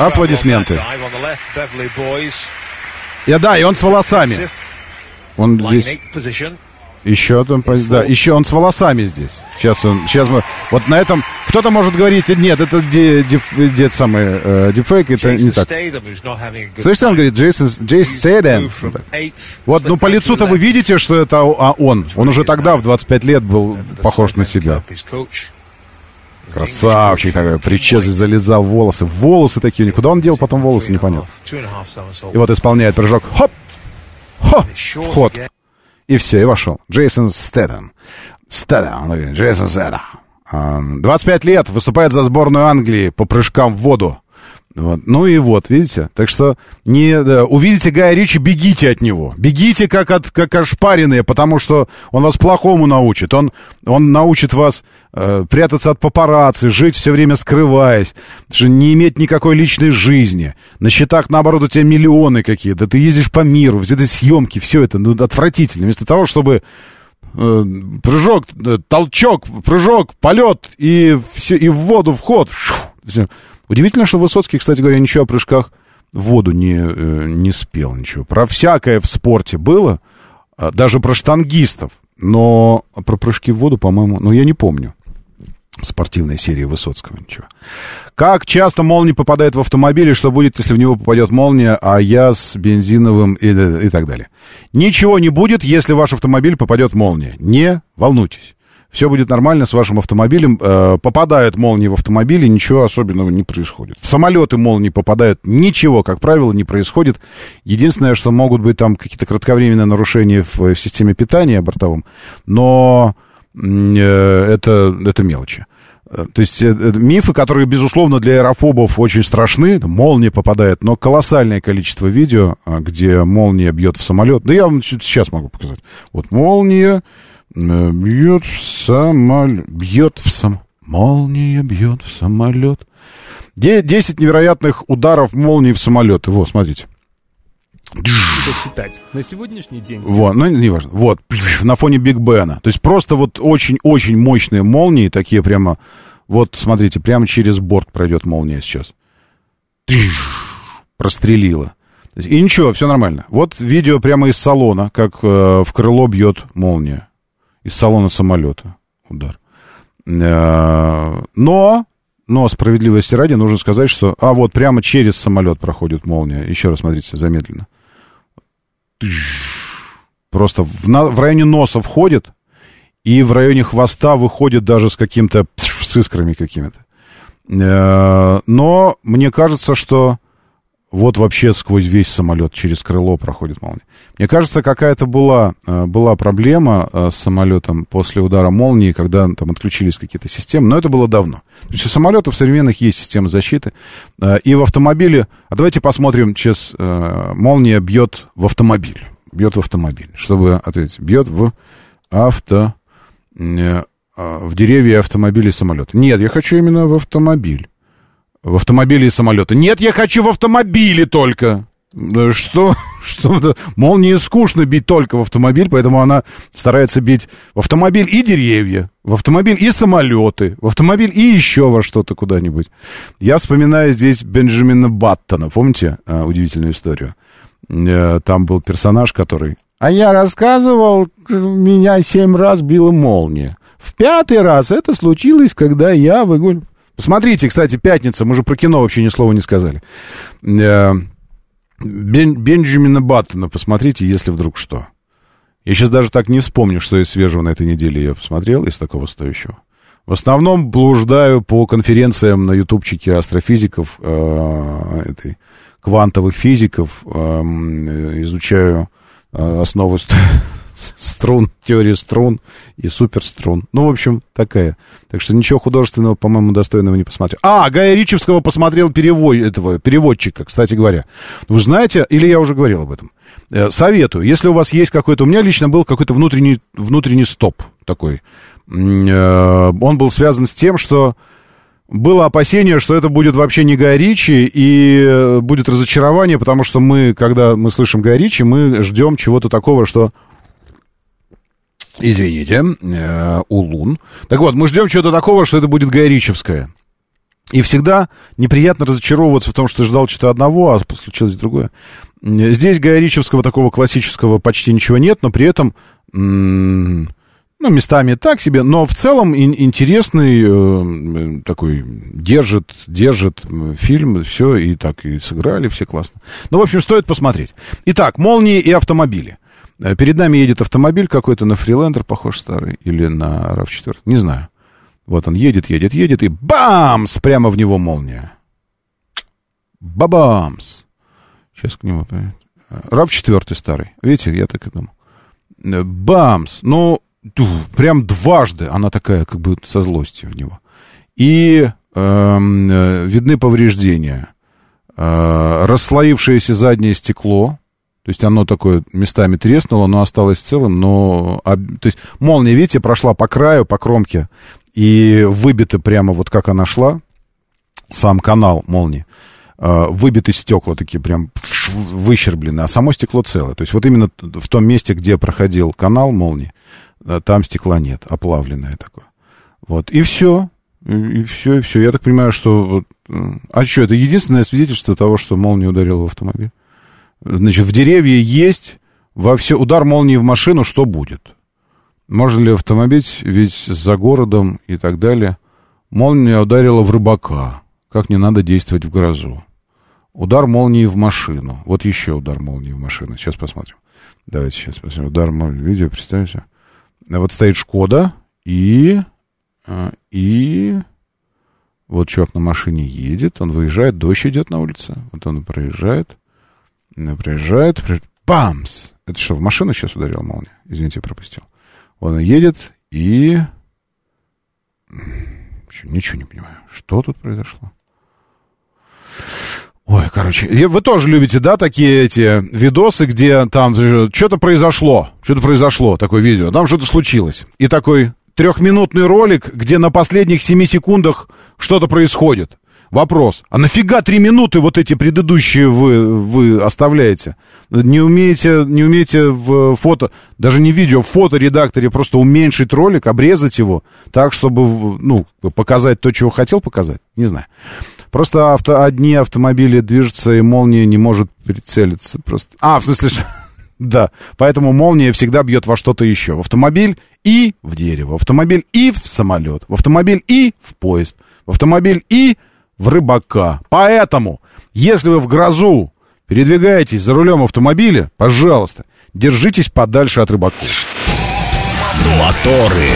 Аплодисменты. И, да, и он с волосами. Он здесь. Еще там, да, еще он с волосами здесь. Сейчас он, сейчас мы, вот на этом кто-то может говорить, нет, это ди, ди, ди, самый, э, дипфейк, это не так. Слышите, он говорит, Джейсон, Джейс Стэдем. Вот, ну по лицу-то вы видите, что это а, он. Он уже тогда в двадцать пять лет был похож на себя. Красавчик такой, прически залезал в волосы. Волосы такие, куда он дел потом волосы, непонятно. И вот исполняет прыжок. Хоп! Хоп! Вход. И все, и вошел. Джейсон Стэдем. Стэдем. Джейсон Стэдем. двадцать пять лет, выступает за сборную Англии по прыжкам в воду. Вот. Ну и вот, видите? Так что не, да, увидите Гая Ричи, бегите от него. Бегите как от как ошпаренные, потому что он вас плохому научит. Он, он научит вас э, прятаться от папарацци, жить все время скрываясь, не иметь никакой личной жизни. На счетах, наоборот, у тебя миллионы какие-то. Ты ездишь по миру, где-то съемки, все это ну, отвратительно. Вместо того, чтобы... прыжок, толчок, прыжок, полет и, все, и в воду вход. Все. Удивительно, что Высоцкий, кстати говоря, ничего о прыжках в воду не, не спел, ничего. Про всякое в спорте было, даже про штангистов, но про прыжки в воду, по-моему, ну, я не помню. Спортивной серии Высоцкого, ничего. Как часто молнии попадают в автомобиль, и что будет, если в него попадет молния, а я с бензиновым и, и так далее. Ничего не будет, если в ваш автомобиль попадет молния. Не волнуйтесь. Все будет нормально с вашим автомобилем. Э, попадают молнии в автомобиль, и ничего особенного не происходит. В самолеты молнии попадают, ничего, как правило, не происходит. Единственное, что могут быть там какие-то кратковременные нарушения в, в системе питания бортовом, но... Это, это мелочи. То есть мифы, которые, безусловно, для аэрофобов очень страшны. Молния попадает, но колоссальное количество видео, где молния бьет в самолет. Да я вам сейчас могу показать. Вот молния бьет в самолет. Бьет в самолет. Молния бьет в самолет. десять невероятных ударов молнии в самолет. Во, смотрите. Считать. На сегодняшний день... Вот, ну, неважно. Вот, на фоне Биг Бена. То есть просто вот очень-очень мощные молнии, такие прямо... Вот, смотрите, прямо через борт пройдет молния сейчас. Прострелила. И ничего, все нормально. Вот видео прямо из салона, как э, в крыло бьет молния. Из салона самолета удар. Э-э- но... Но справедливости ради нужно сказать, что... А, вот прямо через самолет проходит молния. Еще раз, смотрите, замедленно. Просто в, на, в районе носа входит, и в районе хвоста выходит даже с каким-то... с искрами какими-то. Но мне кажется, что... Вот вообще сквозь весь самолет, через крыло проходит молния. Мне кажется, какая-то была, была проблема с самолетом после удара молнии, когда там отключились какие-то системы, но это было давно. То есть у самолетов современных есть система защиты. И в автомобиле... А давайте посмотрим, сейчас молния бьет в автомобиль. Бьет в автомобиль, чтобы ответить. Бьет в авто... В деревья, автомобили, самолеты. Нет, я хочу именно в автомобиль. В автомобиле и самолеты. Нет, я хочу в автомобиле только. Что? Что? Молнии скучно бить только в автомобиль, поэтому она старается бить в автомобиль и деревья, в автомобиль и самолеты, в автомобиль и еще во что-то куда-нибудь. Я вспоминаю здесь Бенджамина Баттона. Помните а, удивительную историю? А, там был персонаж, который... А я рассказывал, меня семь раз била молния. В пятый раз это случилось, когда я выгуливал... Посмотрите, кстати, «Пятница», мы же про кино вообще ни слова не сказали. Бен, Бенджамина Баттона посмотрите, если вдруг что. Я сейчас даже так не вспомню, что из свежего на этой неделе я посмотрел, из такого стоящего. В основном блуждаю по конференциям на ютубчике астрофизиков, э, этой, квантовых физиков, э, изучаю основы струн, теории струн и суперструн. Ну, в общем, такая. Так что ничего художественного, по-моему, достойного не посмотрел. А, Гая Ричевского посмотрел перевод, этого, переводчика, кстати говоря. Вы знаете, или я уже говорил об этом. Э, советую, если у вас есть какой-то... У меня лично был какой-то внутренний, внутренний стоп такой. Э, он был связан с тем, что было опасение, что это будет вообще не Гай Ричи, и будет разочарование, потому что мы, когда мы слышим Гай Ричи, мы ждем чего-то такого, что... Извините, э, улун. Так вот, мы ждем чего-то такого, что это будет Гай Ричевское. И всегда неприятно разочаровываться в том, что ты ждал что-то одного, а случилось другое. Здесь Гая Ричевского такого классического почти ничего нет, но при этом, м- ну, местами так себе, но в целом ин- интересный э, такой, держит, держит фильм, все, и так, и сыграли, все классно. Ну, в общем, стоит посмотреть. Итак, «Молнии и автомобили». Перед нами едет автомобиль какой-то на Фрилендер, похож старый, или на рав четыре, не знаю. Вот он едет, едет, едет, и бамс! Прямо в него молния. Бабамс! Сейчас к нему... рав четыре старый, видите, я так и думал. Бамс! Ну, прям дважды она такая, как бы со злостью в него. И э, видны повреждения. э, расслоившееся заднее стекло, то есть оно такое местами треснуло, но осталось целым, но... Об, то есть молния, видите, прошла по краю, по кромке, и выбита прямо вот как она шла, сам канал молнии, э, выбиты стекла такие прям выщерблены, а само стекло целое. То есть вот именно в том месте, где проходил канал молнии, там стекла нет, оплавленное такое. Вот, и все, и все, и все. Я так понимаю, что... А что, это единственное свидетельство того, что молния ударила в автомобиль? Значит, в деревья есть, во все... Удар молнии в машину, что будет? Можно ли автомобиль, ведь за городом и так далее. Молния ударила в рыбака. Как не надо действовать в грозу. Удар молнии в машину. Вот еще удар молнии в машину. Сейчас посмотрим. Давайте сейчас посмотрим. Удар молнии. Видео, представьте. Вот стоит «Шкода» и... И вот чувак на машине едет, он выезжает, дождь идет на улице. Вот он проезжает, проезжает, проезжает. Бамс! Это что, в машину сейчас ударила молния? Извините, пропустил. Он едет и... Ничего не понимаю. Что тут произошло? Ой, короче, вы тоже любите, да, такие эти видосы, где там что-то произошло, что-то произошло, такое видео, там что-то случилось. И такой... Трехминутный ролик, где на последних семи секундах что-то происходит. Вопрос. А нафига три минуты вот эти предыдущие вы, вы оставляете? Не умеете, не умеете в фото, даже не видео, в фоторедакторе просто уменьшить ролик, обрезать его так, чтобы, ну, показать то, чего хотел показать? Не знаю. Просто авто, одни автомобили движутся, и молния не может прицелиться просто. А, в смысле, что... Да, поэтому молния всегда бьет во что-то еще. В автомобиль и в дерево, в автомобиль и в самолет, в автомобиль и в поезд, в автомобиль и в рыбака. Поэтому, если вы в грозу передвигаетесь за рулем автомобиля, пожалуйста, держитесь подальше от рыбаков. Моторы.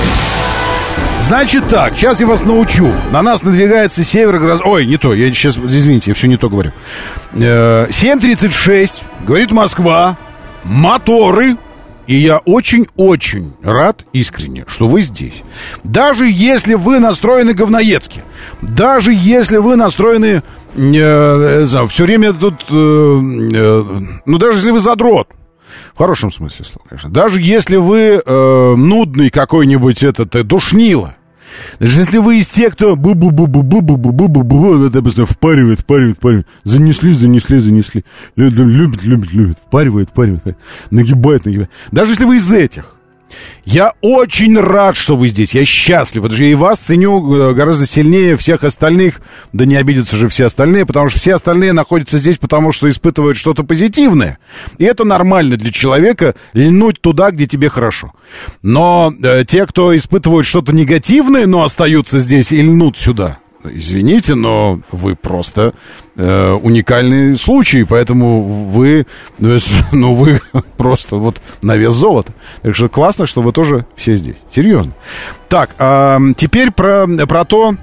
Значит так, сейчас я вас научу. На нас надвигается север гроза. Ой, не то, я сейчас, извините, я все не то говорю. семь тридцать шесть, говорит Москва. Моторы. И я очень-очень рад искренне, что вы здесь. Даже если вы настроены говноедски, даже если вы настроены э, не знаю, все время тут э, э, ну, даже если вы задрот, в хорошем смысле слова, конечно. Даже если вы э, нудный какой-нибудь этот душнило. Даже если вы из тех, кто бу-бу-бу-бу-бу-бу-бу-бу-бу, это просто впаривает, впаривает, впаривает. Занесли, занесли, занесли. Любит, любит, любит. Впаривает, впаривает, впаривает. Нагибает, нагибает. Даже если вы из этих. Я очень рад, что вы здесь. Я счастлив, потому что я и вас ценю гораздо сильнее всех остальных. Да не обидятся же все остальные, потому что все остальные находятся здесь, потому что испытывают что-то позитивное. И это нормально для человека льнуть туда, где тебе хорошо. Но э, те, кто испытывают что-то негативное, но остаются здесь и льнут сюда, извините, но вы просто э, уникальный случай, поэтому вы, ну, вы просто вот на вес золота. Так что классно, что вы тоже все здесь. Серьезно. Так, э, теперь про, про то,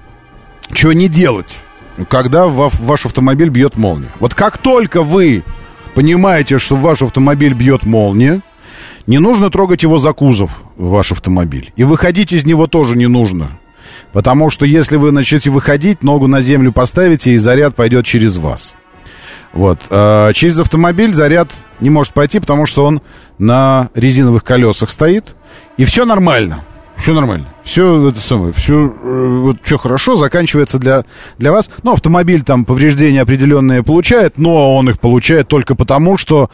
что не делать, когда в ваш автомобиль бьет молния. Вот как только вы понимаете, что ваш автомобиль бьет молния, не нужно трогать его за кузов, ваш автомобиль. И выходить из него тоже не нужно. Потому что если вы начнете выходить, ногу на землю поставите, и заряд пойдет через вас. Вот. Через автомобиль заряд не может пойти, потому что он на резиновых колесах стоит. И все нормально. Все нормально. Все это самое. Все, вот, все хорошо заканчивается для, для вас. Ну, автомобиль там повреждения определенные получает, но он их получает только потому, что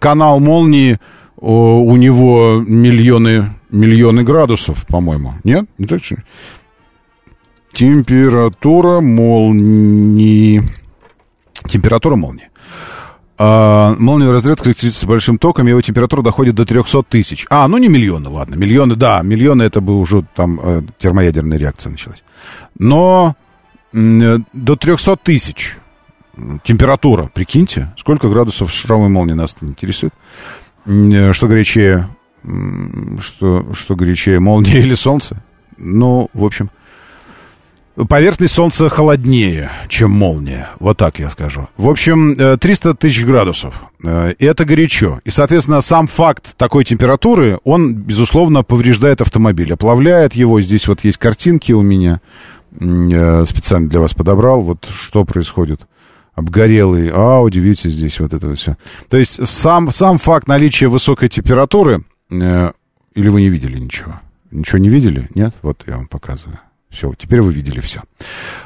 канал молнии у него миллионы... Миллионы градусов, по-моему. Нет? Не так что ли? Температура молнии. Температура молнии. А, молниевый разряд характеризуется большим током. Его температура доходит до триста тысяч. А, ну не миллионы, ладно. Миллионы, да. Миллионы, это бы уже там термоядерная реакция началась. Но до триста тысяч температура. Прикиньте, сколько градусов шаровой молнии нас интересует. Что горячее... Что, что горячее, молния или солнце? Ну, в общем, поверхность солнца холоднее, чем молния. Вот так я скажу. В общем, триста тысяч градусов. И это горячо. И, соответственно, сам факт такой температуры, он, безусловно, повреждает автомобиль. Оплавляет его. Здесь вот есть картинки у меня. Я специально для вас подобрал. Вот что происходит обгорелый Ауди, видите, здесь вот это вот все. То есть сам, сам факт наличия высокой температуры, э, или вы не видели ничего? Ничего не видели? Нет? Вот я вам показываю. Все, теперь вы видели все.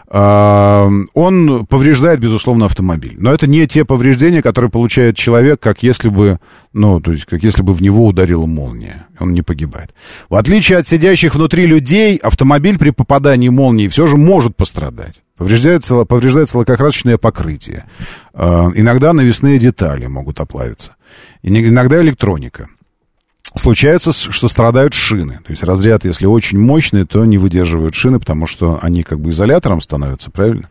Э, он повреждает, безусловно, автомобиль. Но это не те повреждения, которые получает человек, как если бы, ну, то есть, как если бы в него ударила молния. Он не погибает. В отличие от сидящих внутри людей, автомобиль при попадании молнии все же может пострадать. Повреждается, повреждается лакокрасочное покрытие. Э, иногда навесные детали могут оплавиться. Иногда электроника. Случается, что страдают шины. То есть разряд, если очень мощный, то не выдерживают шины, потому что они как бы изолятором становятся, правильно?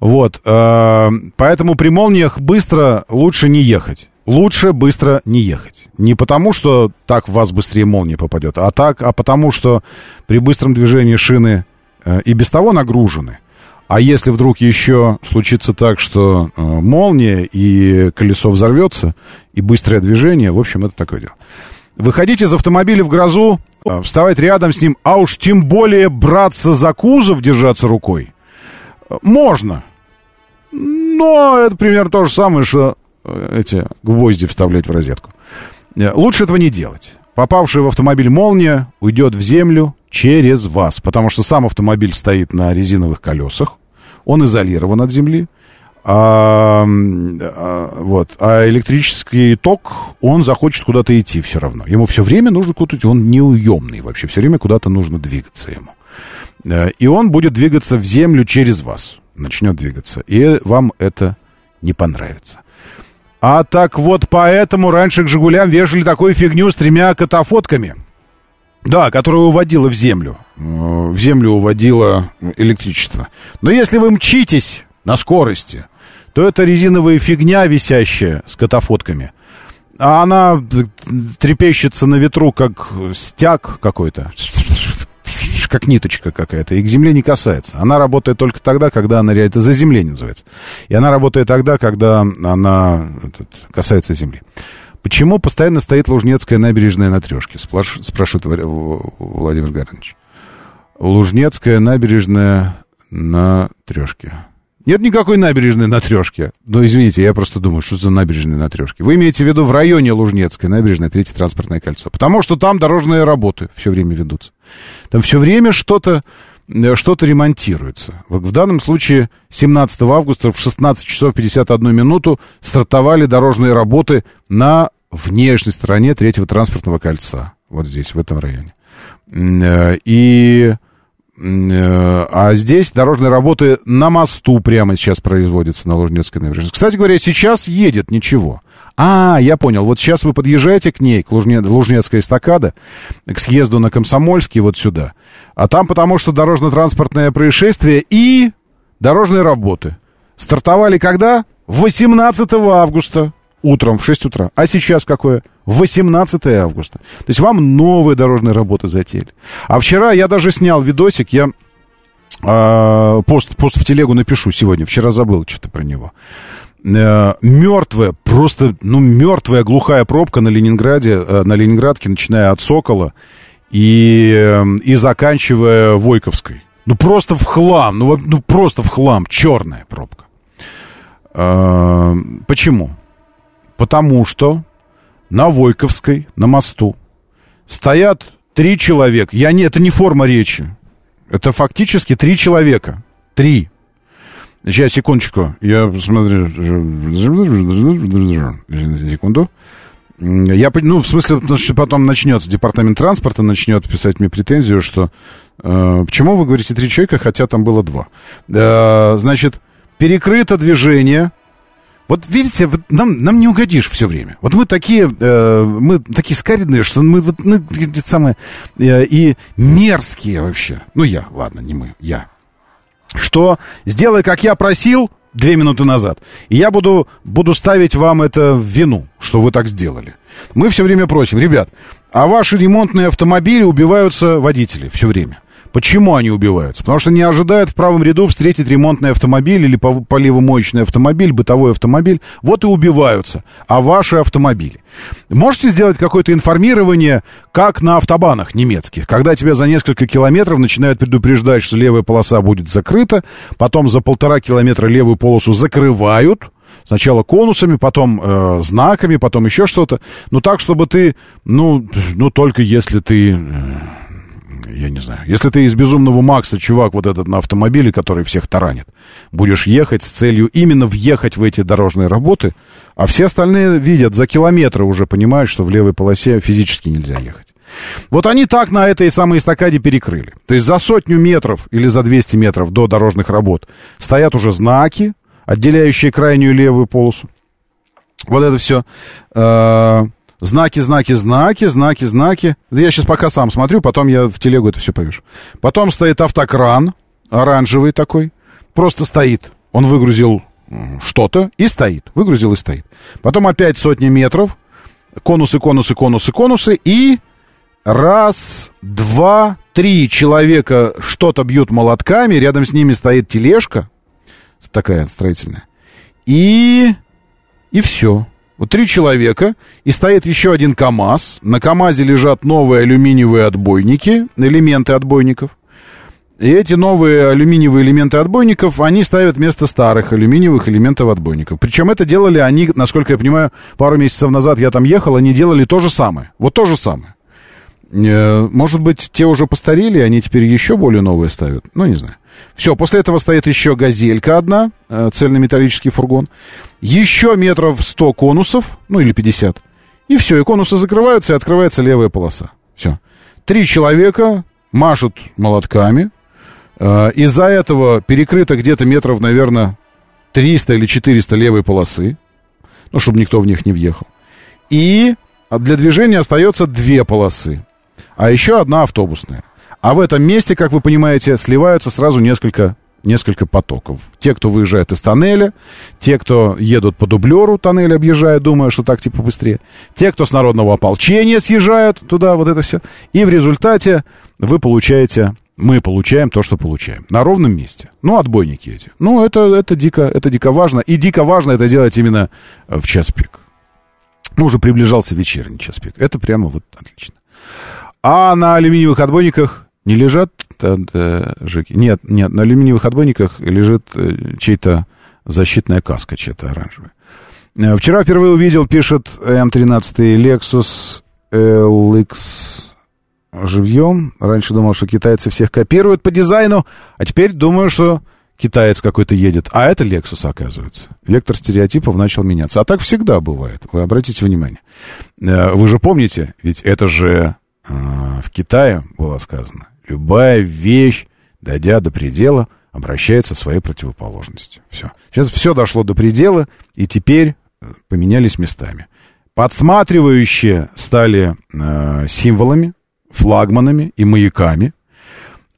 Вот. Э, поэтому при молниях быстро лучше не ехать. Лучше быстро не ехать. Не потому, что так в вас быстрее молния попадет, а, так, а потому, что при быстром движении шины э, и без того нагружены. А если вдруг еще случится так, что э, молния и колесо взорвется, и быстрое движение, в общем, это такое дело. Выходить из автомобиля в грозу, вставать рядом с ним, а уж тем более браться за кузов, держаться рукой, можно. Но это примерно то же самое, что эти гвозди вставлять в розетку. Лучше этого не делать. Попавшая в автомобиль молния уйдет в землю через вас, потому что сам автомобиль стоит на резиновых колесах, он изолирован от земли. А, а, вот. А электрический ток, он захочет куда-то идти все равно. Ему все время нужно куда-то идти. Он неуемный вообще. Все время куда-то нужно двигаться ему. И он будет двигаться в землю через вас. Начнет двигаться. И вам это не понравится. А так вот поэтому раньше к «Жигулям» вешали такую фигню с тремя катафотками. Да, которая уводила в землю. В землю уводила электричество. Но если вы мчитесь на скорости, то это резиновая фигня, висящая с катафотками. А она трепещется на ветру, как стяг какой-то, как ниточка какая-то, и к земле не касается. Она работает только тогда, когда она... Это заземление называется. И она работает тогда, когда она этот, касается земли. Почему постоянно стоит Лужнецкая набережная на трешке? Сплаш... Спрашивает Владимир Гаринович. Лужнецкая набережная на трешке. Нет никакой набережной на трешке. Ну, извините, я просто думаю, что за набережная на трешке. Вы имеете в виду в районе Лужнецкой набережной третье транспортное кольцо. Потому что там дорожные работы все время ведутся. Там все время что-то, что-то ремонтируется. В данном случае семнадцатого августа в шестнадцать часов пятьдесят одну минуту стартовали дорожные работы на внешней стороне третьего транспортного кольца. Вот здесь, в этом районе. И... А здесь дорожные работы на мосту прямо сейчас производятся на Лужнецкой набережной. Кстати говоря, сейчас едет ничего. А, я понял, вот сейчас вы подъезжаете к ней, к Лужне... Лужнецкой эстакаде, к съезду на Комсомольский, вот сюда. А там потому что дорожно-транспортное происшествие и дорожные работы. Стартовали когда? восемнадцатого августа. Утром в шесть утра. А сейчас какое? восемнадцатого августа. То есть вам новые дорожные работы затеяли. А вчера я даже снял видосик. Я э, пост, пост в телегу напишу сегодня. Вчера забыл что-то про него. Э, мертвая, просто ну, мертвая глухая пробка на Ленинграде, э, на Ленинградке, начиная от Сокола и, э, и заканчивая Войковской. Ну просто в хлам. Ну, ну просто в хлам. Черная пробка. Э, почему? Потому что на Войковской, на мосту, стоят три человека. Я не, это не форма речи. Это фактически три человека. Три. Сейчас, секундочку. Я посмотрю. Секунду. Я, ну, в смысле, потому что потом начнется департамент транспорта, начнет писать мне претензию, что... Э, почему вы говорите три человека, хотя там было два? Э, значит, перекрыто движение... Вот видите, вот нам, нам не угодишь все время. Вот мы такие, э, мы такие скаридные, что мы вот ну, самые э, и мерзкие вообще. Ну я, ладно, не мы, я. Что сделай, как я просил две минуты назад, и я буду, буду ставить вам это в вину, что вы так сделали. Мы все время просим, ребят, а ваши ремонтные автомобили убиваются водители все время. Почему они убиваются? Потому что не ожидают в правом ряду встретить ремонтный автомобиль или поливомоечный автомобиль, бытовой автомобиль. Вот и убиваются. А ваши автомобили. Можете сделать какое-то информирование, как на автобанах немецких, когда тебя за несколько километров начинают предупреждать, что левая полоса будет закрыта, потом за полтора километра левую полосу закрывают. Сначала конусами, потом э, знаками, потом еще что-то. Ну, так, чтобы ты, ну, ну только если ты, э, я не знаю, если ты из «Безумного Макса», чувак, вот этот на автомобиле, который всех таранит, будешь ехать с целью именно въехать в эти дорожные работы, а все остальные видят за километры уже, понимают, что в левой полосе физически нельзя ехать. Вот они так на этой самой эстакаде перекрыли. То есть за сотню метров или за двести метров до дорожных работ стоят уже знаки, отделяющие крайнюю левую полосу. Вот это все. Знаки, знаки, знаки, знаки, знаки. Я сейчас пока сам смотрю, потом я в телегу это все повешу. Потом стоит автокран, оранжевый такой. Просто стоит. Он выгрузил что-то и стоит. Выгрузил и стоит. Потом опять сотни метров. Конусы, конусы, конусы, конусы. И раз, два, три человека что-то бьют молотками. Рядом с ними стоит тележка. Такая строительная. И... И все. Вот три человека. И стоит еще один КАМАЗ. На КАМАЗе лежат новые алюминиевые отбойники. Элементы отбойников. И эти новые алюминиевые элементы отбойников, они ставят вместо старых алюминиевых элементов отбойников. Причем это делали они, насколько я понимаю, пару месяцев назад я там ехал, они делали то же самое. Вот то же самое. Может быть, те уже постарели, они теперь еще более новые ставят. Ну, не знаю. Все, после этого стоит еще газелька одна, цельнометаллический фургон. Еще метров сто конусов, ну или пятьдесят. И все, и конусы закрываются, и открывается левая полоса. Все. Три человека машут молотками. Из-за этого перекрыто где-то метров, наверное, триста или четыреста левой полосы. Ну, чтобы никто в них не въехал. И для движения остается две полосы. А еще одна автобусная. А в этом месте, как вы понимаете, сливаются сразу несколько, несколько потоков. Те, кто выезжает из тоннеля, те, кто едут по дублеру, тоннель объезжая, думая, что так типа быстрее, те, кто с народного ополчения съезжают туда, вот это все. И в результате вы получаете, мы получаем то, что получаем. На ровном месте. Ну, отбойники эти. Ну, это, это, дико, это дико важно. И дико важно это делать именно в час пик. Ну, уже приближался вечерний час пик. Это прямо вот отлично. А на алюминиевых отбойниках не лежат жики. Нет, нет, на алюминиевых отбойниках лежит чей-то защитная каска, чья-то оранжевая. Вчера впервые увидел, пишет эм тринадцать Lexus эл икс живьем. Раньше думал, что китайцы всех копируют по дизайну, а теперь думаю, что китаец какой-то едет. А это Lexus, оказывается. Вектор стереотипов начал меняться. А так всегда бывает. Вы обратите внимание. Вы же помните, ведь это же э, в Китае было сказано. Любая вещь, дойдя до предела, обращается своей противоположностью. Все. Сейчас все дошло до предела, и теперь поменялись местами. Подсматривающие стали э, символами, флагманами и маяками.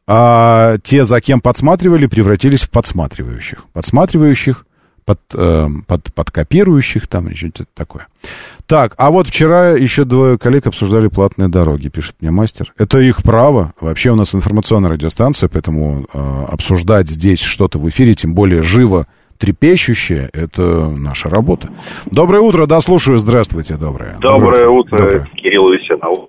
А те, за кем подсматривали, превратились в подсматривающих. Подсматривающих, под, э, под, под копирующих, там что-то такое. Так, а вот вчера еще двое коллег обсуждали платные дороги, пишет мне мастер. Это их право. Вообще у нас информационная радиостанция, поэтому э, обсуждать здесь что-то в эфире, тем более живо трепещущее, это наша работа. Доброе утро, да, слушаю. Здравствуйте, доброе. Доброе, доброе утро, доброе. Кирилл Весенов.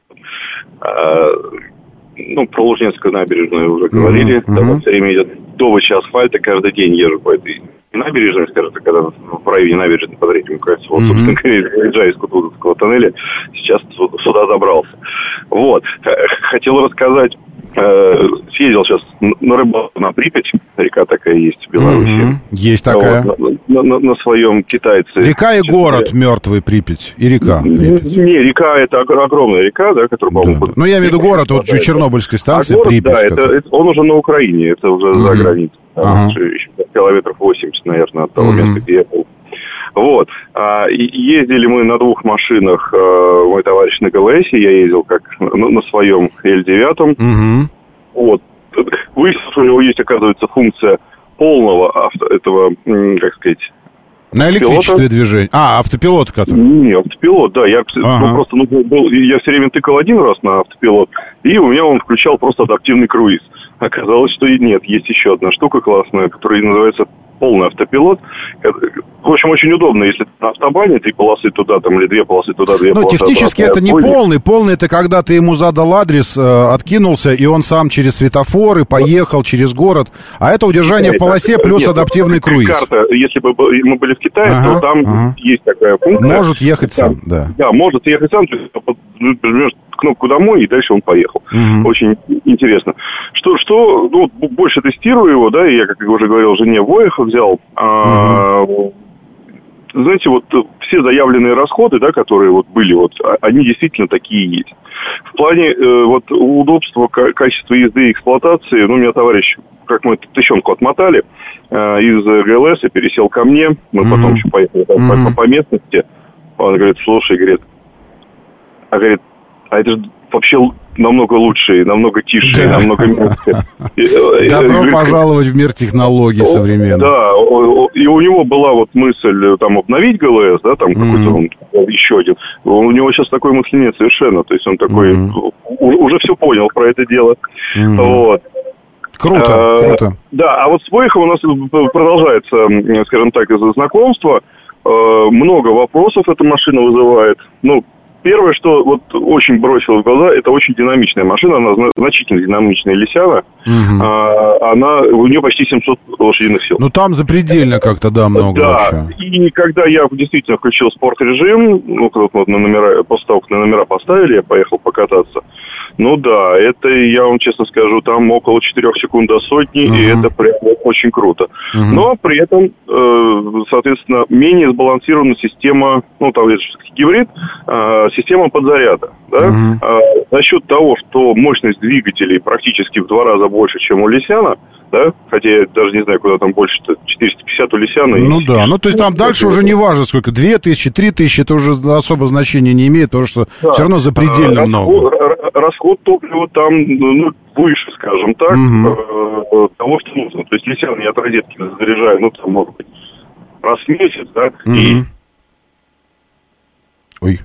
Ну, про Лужнецкую набережную уже говорили. Mm-hmm. Там все время идет добыча асфальта. Каждый день езжу по этой набережной, скажем так, когда в районе набережной по Третьему кольцу. Вот, mm-hmm. собственно говоря, выезжая из Кутузовского тоннеля, сейчас сюда забрался. Вот. Хотел рассказать. Съездил сейчас на рыбалку на Припять. Река такая есть в Беларуси. Mm-hmm. Есть такая. Вот, на, на, на своем китайце. Река и город мертвый Припять. И река Припять. Не, река это огромная река, да, которая, по-моему... Да, да. Ну, я имею в виду город, вот у Чернобыльской станции а город, Припять. Да, это, это, он уже на Украине, это уже mm-hmm. за границей. Там uh-huh. еще километров восемьдесят, наверное, от того mm-hmm. места, где я был. Вот. Ездили мы на двух машинах. Мой товарищ на ГЛСе, я ездил как на своем эль девять. Угу. Вот. Выяснилось, что у него есть, оказывается, функция полного авто, этого, как сказать... На электричестве движения. А, автопилот, который? Не, автопилот, да. Я ага. просто ну, был, я все время тыкал один раз на автопилот, и у меня он включал просто адаптивный круиз. Оказалось, что и нет. Есть еще одна штука классная, которая называется полный автопилот. В общем, очень удобно, если ты на автобане, три полосы туда, там, или две полосы туда, две ну, полосы туда. Ну, технически это не полный. Полный — это когда ты ему задал адрес, э, откинулся, и он сам через светофоры поехал через город. А это удержание нет, в полосе плюс нет, адаптивный нет, круиз. Карта, если бы мы были в Китае, ага, то там ага. есть такая функция. Может ехать там, сам, да. Да, может ехать сам, то есть, например, кнопку «Домой», и дальше он поехал. Mm-hmm. Очень интересно. Что, что, ну, больше тестирую его, да, и я, как я уже говорил, жене Воиха взял. А, mm-hmm. Знаете, вот все заявленные расходы, да, которые вот были, вот, они действительно такие есть. В плане э, вот удобства, к- качества езды и эксплуатации, ну, у меня товарищ, как мы тыщенку отмотали, э, из ГЛС и пересел ко мне, мы mm-hmm. потом еще поехали там, mm-hmm. по, по местности, он говорит, слушай, говорит, а, говорит, а это же вообще намного лучше, намного тише, да. намного меньше. Добро пожаловать в мир технологий современных. Да, и у него была вот мысль там обновить ГЛС, да, там какой-то еще один. У него сейчас такой мысли нет совершенно, то есть он такой уже все понял про это дело. Вот. Круто, круто. Да, а вот с Бойхом у нас продолжается, скажем так, знакомство. Много вопросов эта машина вызывает. Ну, первое, что вот очень бросило в глаза, это очень динамичная машина, она значительно динамичная Лисяна, угу. а, она, у нее почти семьсот лошадиных сил. Ну, там запредельно как-то, да, много да. вообще. И когда я действительно включил спорт-режим, ну, вот на номера, после того, как на номера поставили, я поехал покататься, ну да, это, я вам честно скажу, там около четырёх секунд до сотни, угу. и это прям очень круто. Угу. Но при этом, соответственно, менее сбалансирована система, ну, там, это гибрид, система подзаряда, да? Uh-huh. а, за счет того, что мощность двигателей практически в два раза больше, чем у Лисяна, да, хотя я даже не знаю, куда там больше-то, четыреста пятьдесят у Лисяна. Ну и... да, ну то есть там дальше уже не важно сколько, две тысячи, три тысячи, это уже особо значения не имеет, потому что да. все равно запредельно а, много. Расход, расход топлива там, ну, выше, скажем так, uh-huh. того, что нужно. То есть Лисян я от розетки заряжаю, ну там, может быть, раз в месяц, да, uh-huh. и... Ой.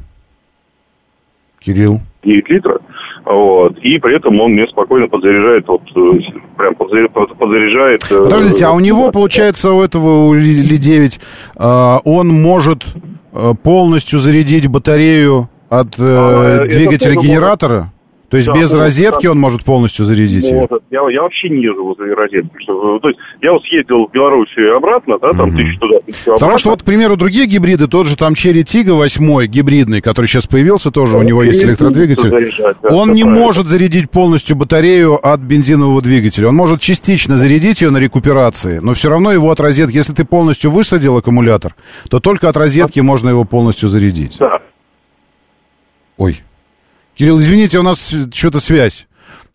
Кирилл. девять литров, вот, и при этом он мне спокойно подзаряжает, вот, прям подзаряжает. Подождите, а у него, получается, у этого, у Ли девять, он может полностью зарядить батарею от а, двигателя-генератора? То есть да, без розетки он может полностью зарядить ее? Я, я вообще не езжу возле розетки. Что, то есть я вот съездил в Белоруссию и обратно, да, там угу. тысячу туда, тысячу обратно. Потому что вот, к примеру, другие гибриды, тот же там Черри Тига восемь, гибридный, который сейчас появился, тоже да, у него есть электродвигатель, заряжать, да, он не правильно. может зарядить полностью батарею от бензинового двигателя. Он может частично зарядить ее на рекуперации, но все равно его от розетки, если ты полностью высадил аккумулятор, то только от розетки да. можно его полностью зарядить. Да. Ой. Кирилл, извините, у нас что-то связь.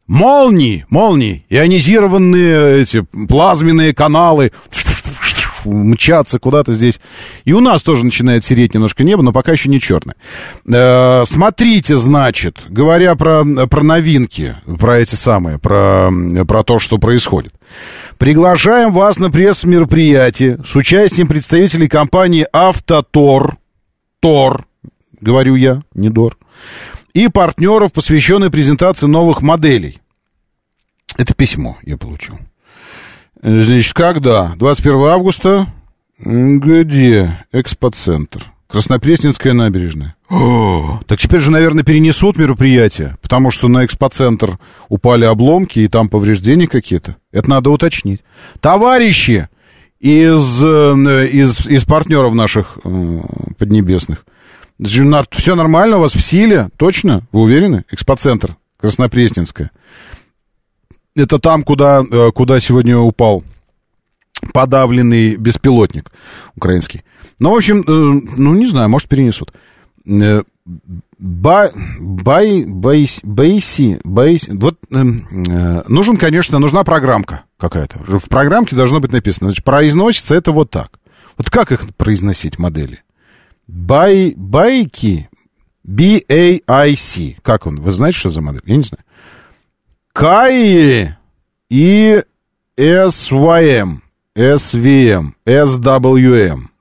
Молнии, молнии, ионизированные эти плазменные каналы мчатся куда-то здесь. И у нас тоже начинает сереть немножко небо, но пока еще не черное. Э-э- смотрите, значит, говоря про, про новинки, про эти самые, про, про то, что происходит. Приглашаем вас на пресс-мероприятие с участием представителей компании «Автотор». Тор, говорю я, не Дор. И партнеров, посвященной презентации новых моделей. Это письмо я получил. Значит, когда? двадцать первого августа. Где? Экспоцентр. Краснопресненская набережная. О, так теперь же, наверное, перенесут мероприятие, потому что на экспоцентр упали обломки, и там повреждения какие-то. Это надо уточнить. Товарищи из, из, из партнеров наших поднебесных, все нормально у вас в силе? Точно? Вы уверены? Экспоцентр Краснопресненская. Это там, куда, куда сегодня упал подавленный беспилотник украинский. Ну, в общем, ну, не знаю, может, перенесут. Бай, бай, байси, байси, байси. Вот э, нужен, конечно, нужна программка какая-то. В программке должно быть написано. Значит, произносится это вот так. Вот как их произносить, модели? Бай, байки, би эй ай си, как он, вы знаете, что за модель? Я не знаю. Каи и эс вай эм, эс ви эм, эс дабл ю эм.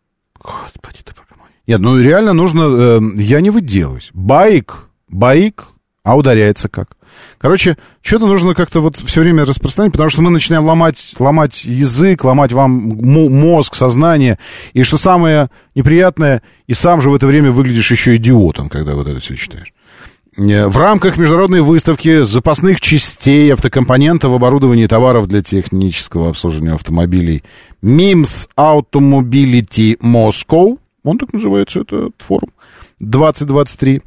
Господи ты, боже мой. Нет, ну реально нужно, э, я не выделываюсь. Байк, байк, а ударяется как? Короче, что-то нужно как-то вот все время распространять, потому что мы начинаем ломать, ломать язык, ломать вам мозг, сознание. И что самое неприятное, и сам же в это время выглядишь еще идиотом, когда вот это все читаешь. В рамках международной выставки запасных частей автокомпонентов, оборудования и товаров для технического обслуживания автомобилей «Мимс Automobility Moscow», он так называется, это форум, двадцать двадцать три,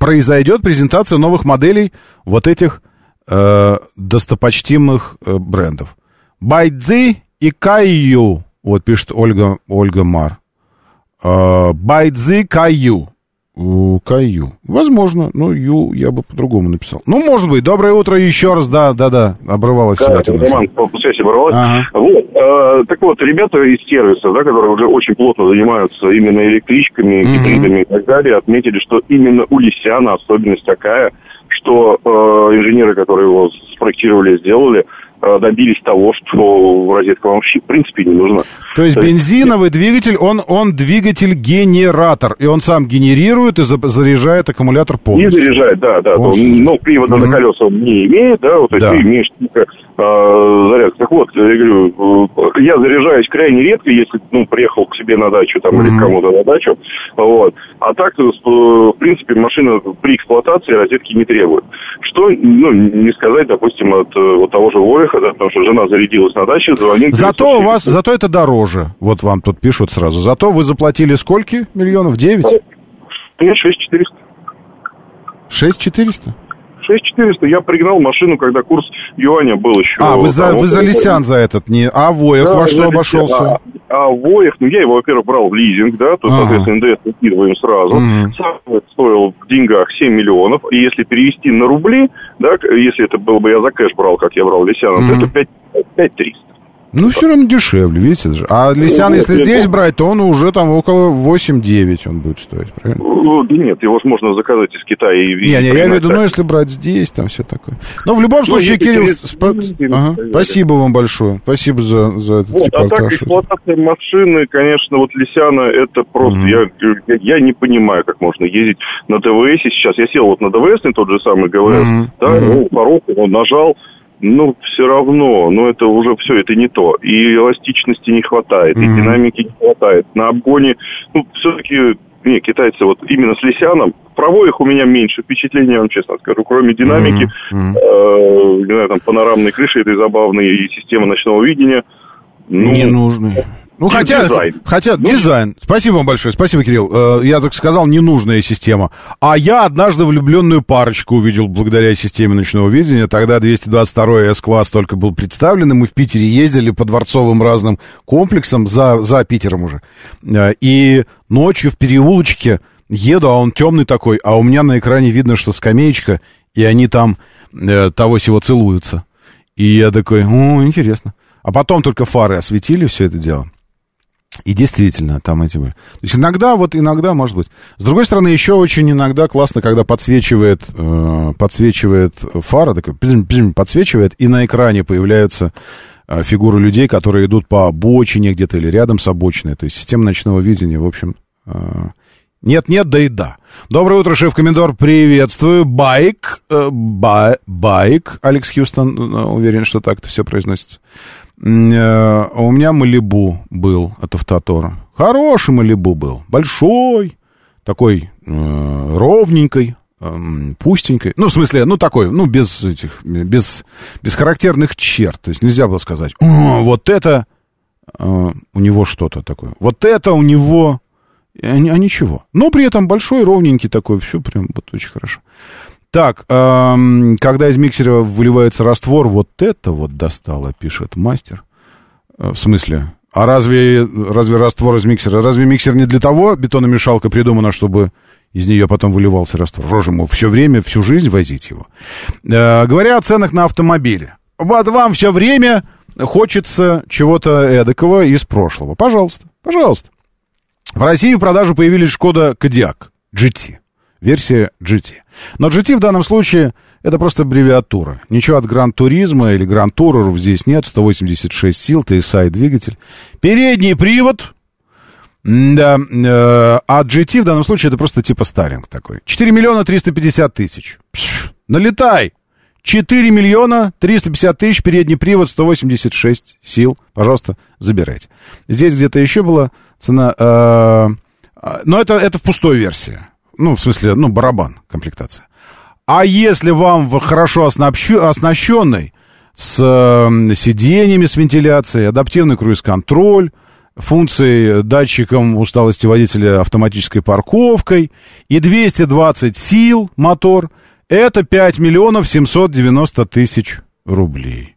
произойдет презентация новых моделей вот этих э, достопочтимых э, брендов. «Байдзи и Кайю», вот пишет Ольга, Ольга Мар. Э, «Байдзи Кайю». Каю. Возможно, но Ю я бы по-другому написал. Ну, может быть. Доброе утро еще раз. Да, да, да. Обрывалась. Да, Роман, связь оборвалась. Ага. Вот. Э, так вот, ребята из сервиса, да, которые уже очень плотно занимаются именно электричками, гибридами и так далее, отметили, что именно у Лисяна особенность такая, что э, инженеры, которые его спроектировали, сделали, добились того, что розетка вам в принципе не нужна. То есть, То есть бензиновый двигатель, он, он двигатель-генератор, и он сам генерирует и заряжает аккумулятор полностью. Не заряжает, да, да. То, но привода на колеса он не имеет, да, вот, то есть да. Ты имеешь только э, зарядку. Так вот, я говорю, я заряжаюсь крайне редко, если, ну, приехал к себе на дачу, там, или к кому-то на дачу, вот. А так, в принципе, машина при эксплуатации розетки не требует. Что, ну, не сказать, допустим, от вот того же Вольха, да, потому что жена зарядилась на даче, звонил. Зато у вас, зато это дороже. Вот вам тут пишут сразу. Зато вы заплатили скольки миллионов? Девять? Нет, шесть четыреста. Шесть четыреста? Шесть четыреста. Я пригнал машину, когда курс юаня был еще. А, вы за, там, вы за Лисян за этот, не... А Воях, да, во что обошелся? А, а Воях, ну я его, во-первых, брал в лизинг, да, то, соответственно, эн дэ эс выкидываем сразу. Сам стоил в деньгах семь миллионов, и если перевести на рубли, да, если это было бы я за кэш брал, как я брал Лисяна, то это пять триста. Ну, все равно дешевле, видите. А Лисян, если здесь брать, то он уже там около восемь-девять он будет стоить, правильно? Ну, нет, его же можно заказать из Китая. И не, не, я имею в виду, ну, если брать здесь, там все такое. Но в любом случае, ну, Кирилл, спа- ага. спасибо вам большое. Спасибо за, за этот вот, репортаж. А так, эксплуатация машины, конечно, вот Лисяна, это просто... Угу. Я, я не понимаю, как можно ездить на ДВСе сейчас. Я сел вот на ДВС, на тот же самый ГВС, угу. да, угу. ну, порог он нажал. Ну, все равно, но это уже все, это не то. И эластичности не хватает, и динамики не хватает. На обгоне, ну, все-таки, не, китайцы вот именно с Лисяном, про Воях у меня меньше впечатлений, я вам честно скажу. Кроме динамики, не знаю, там, панорамной крыши этой забавной и системы ночного видения. Ну, не нужны. Ну, хотя, дизайн. хотя ну, дизайн. Спасибо вам большое. Спасибо, Кирилл. Я так сказал, ненужная система. А я однажды влюбленную парочку увидел благодаря системе ночного видения. Тогда двести двадцать второй С-класс только был представлен, и мы в Питере ездили по дворцовым разным комплексам, за, за Питером уже. И ночью в переулочке еду, а он темный такой, а у меня на экране видно, что скамеечка, и они там э, того-сего целуются. И я такой, о, интересно. А потом только фары осветили все это дело. И действительно, там эти были. То есть иногда, вот иногда, может быть. С другой стороны, еще очень иногда классно, когда подсвечивает, э, подсвечивает фара, такой, подсвечивает, и на экране появляются э, фигуры людей, которые идут по обочине где-то или рядом с обочиной. То есть система ночного видения, в общем, э, нет-нет, да и да. Доброе утро, шеф-комендор, приветствую. Байк, э, бай, байк, Алекс Хьюстон, уверен, что так это все произносится. У меня Малибу был от Автотора. Хороший Малибу был, большой, такой э, ровненькой, э, пустенькой. Ну, в смысле, ну, такой, ну, без этих, без, без характерных черт. То есть нельзя было сказать, вот это э, у него что-то такое, вот это у него, а, а ничего. Но при этом большой, ровненький такой, все прям вот очень хорошо. Так, эм, когда из миксера выливается раствор, вот это вот достало, пишет мастер. Э, в смысле? А разве, разве раствор из миксера? Разве миксер не для того бетономешалка придумана, чтобы из нее потом выливался раствор? Рожь ему все время, всю жизнь возить его. Э, говоря о ценах на автомобиле. Вот вам все время хочется чего-то эдакого из прошлого. Пожалуйста, пожалуйста. В России в продажу появились Шкода Кодиак джи ти. Версия джи ти. Но джи ти в данном случае это просто аббревиатура. Ничего от Гран-туризма или Гран-туреров здесь нет. сто восемьдесят шесть сил, ти эс ай двигатель. Передний привод. Да, э, а джи ти в данном случае это просто типа Старлинг такой. четыре миллиона триста пятьдесят тысяч. Пш, налетай! четыре миллиона триста пятьдесят тысяч, передний привод, сто восемьдесят шесть сил. Пожалуйста, забирайте. Здесь где-то еще была цена... Э, э, но это, это в пустой версии. Ну, в смысле, ну, барабан, комплектация. А если вам в хорошо оснащенный, с э, сиденьями, с вентиляцией, адаптивный круиз-контроль, функцией датчиком усталости водителя, автоматической парковкой и двести двадцать сил мотор, это пять миллионов семьсот девяносто тысяч рублей.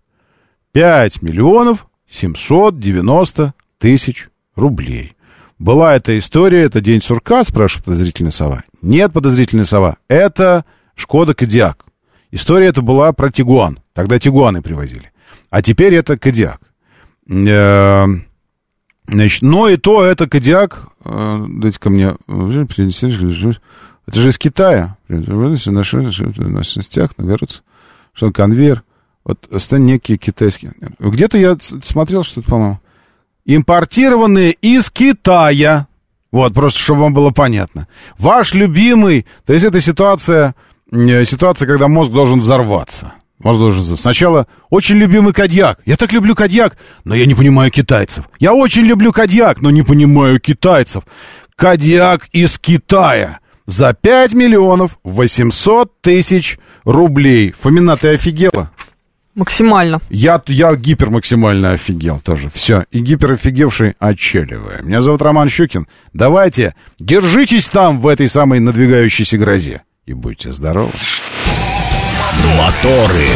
пять миллионов семьсот девяносто тысяч рублей. Была эта история, это день сурка, спрашивает подозрительная сова. Нет, подозрительная сова, это Шкода Кодиак. История эта была про Тигуан. Тогда Тигуаны привозили. А теперь это Кодиак. Значит, но и то это Кодиак. Дайте ко мне. Это же из Китая. На шестях, нагородцы. Что конвейер. Вот это некие китайские. Где-то я смотрел что-то, по-моему. Импортированные из Китая. Вот, просто чтобы вам было понятно. Ваш любимый... То есть это ситуация... Ситуация, когда мозг должен взорваться. Мозг должен взорваться. Сначала очень любимый Кодиак. Я так люблю Кодиак, но я не понимаю китайцев. Я очень люблю Кодиак, но не понимаю китайцев. Кодиак из Китая. За пять миллионов восемьсот тысяч рублей. Фомина, ты офигела? Максимально. Я, я гипермаксимально офигел тоже. Все. И гиперофигевший отчаливаю. Меня зовут Роман Щукин. Давайте, держитесь там в этой самой надвигающейся грозе. И будьте здоровы. Моторы.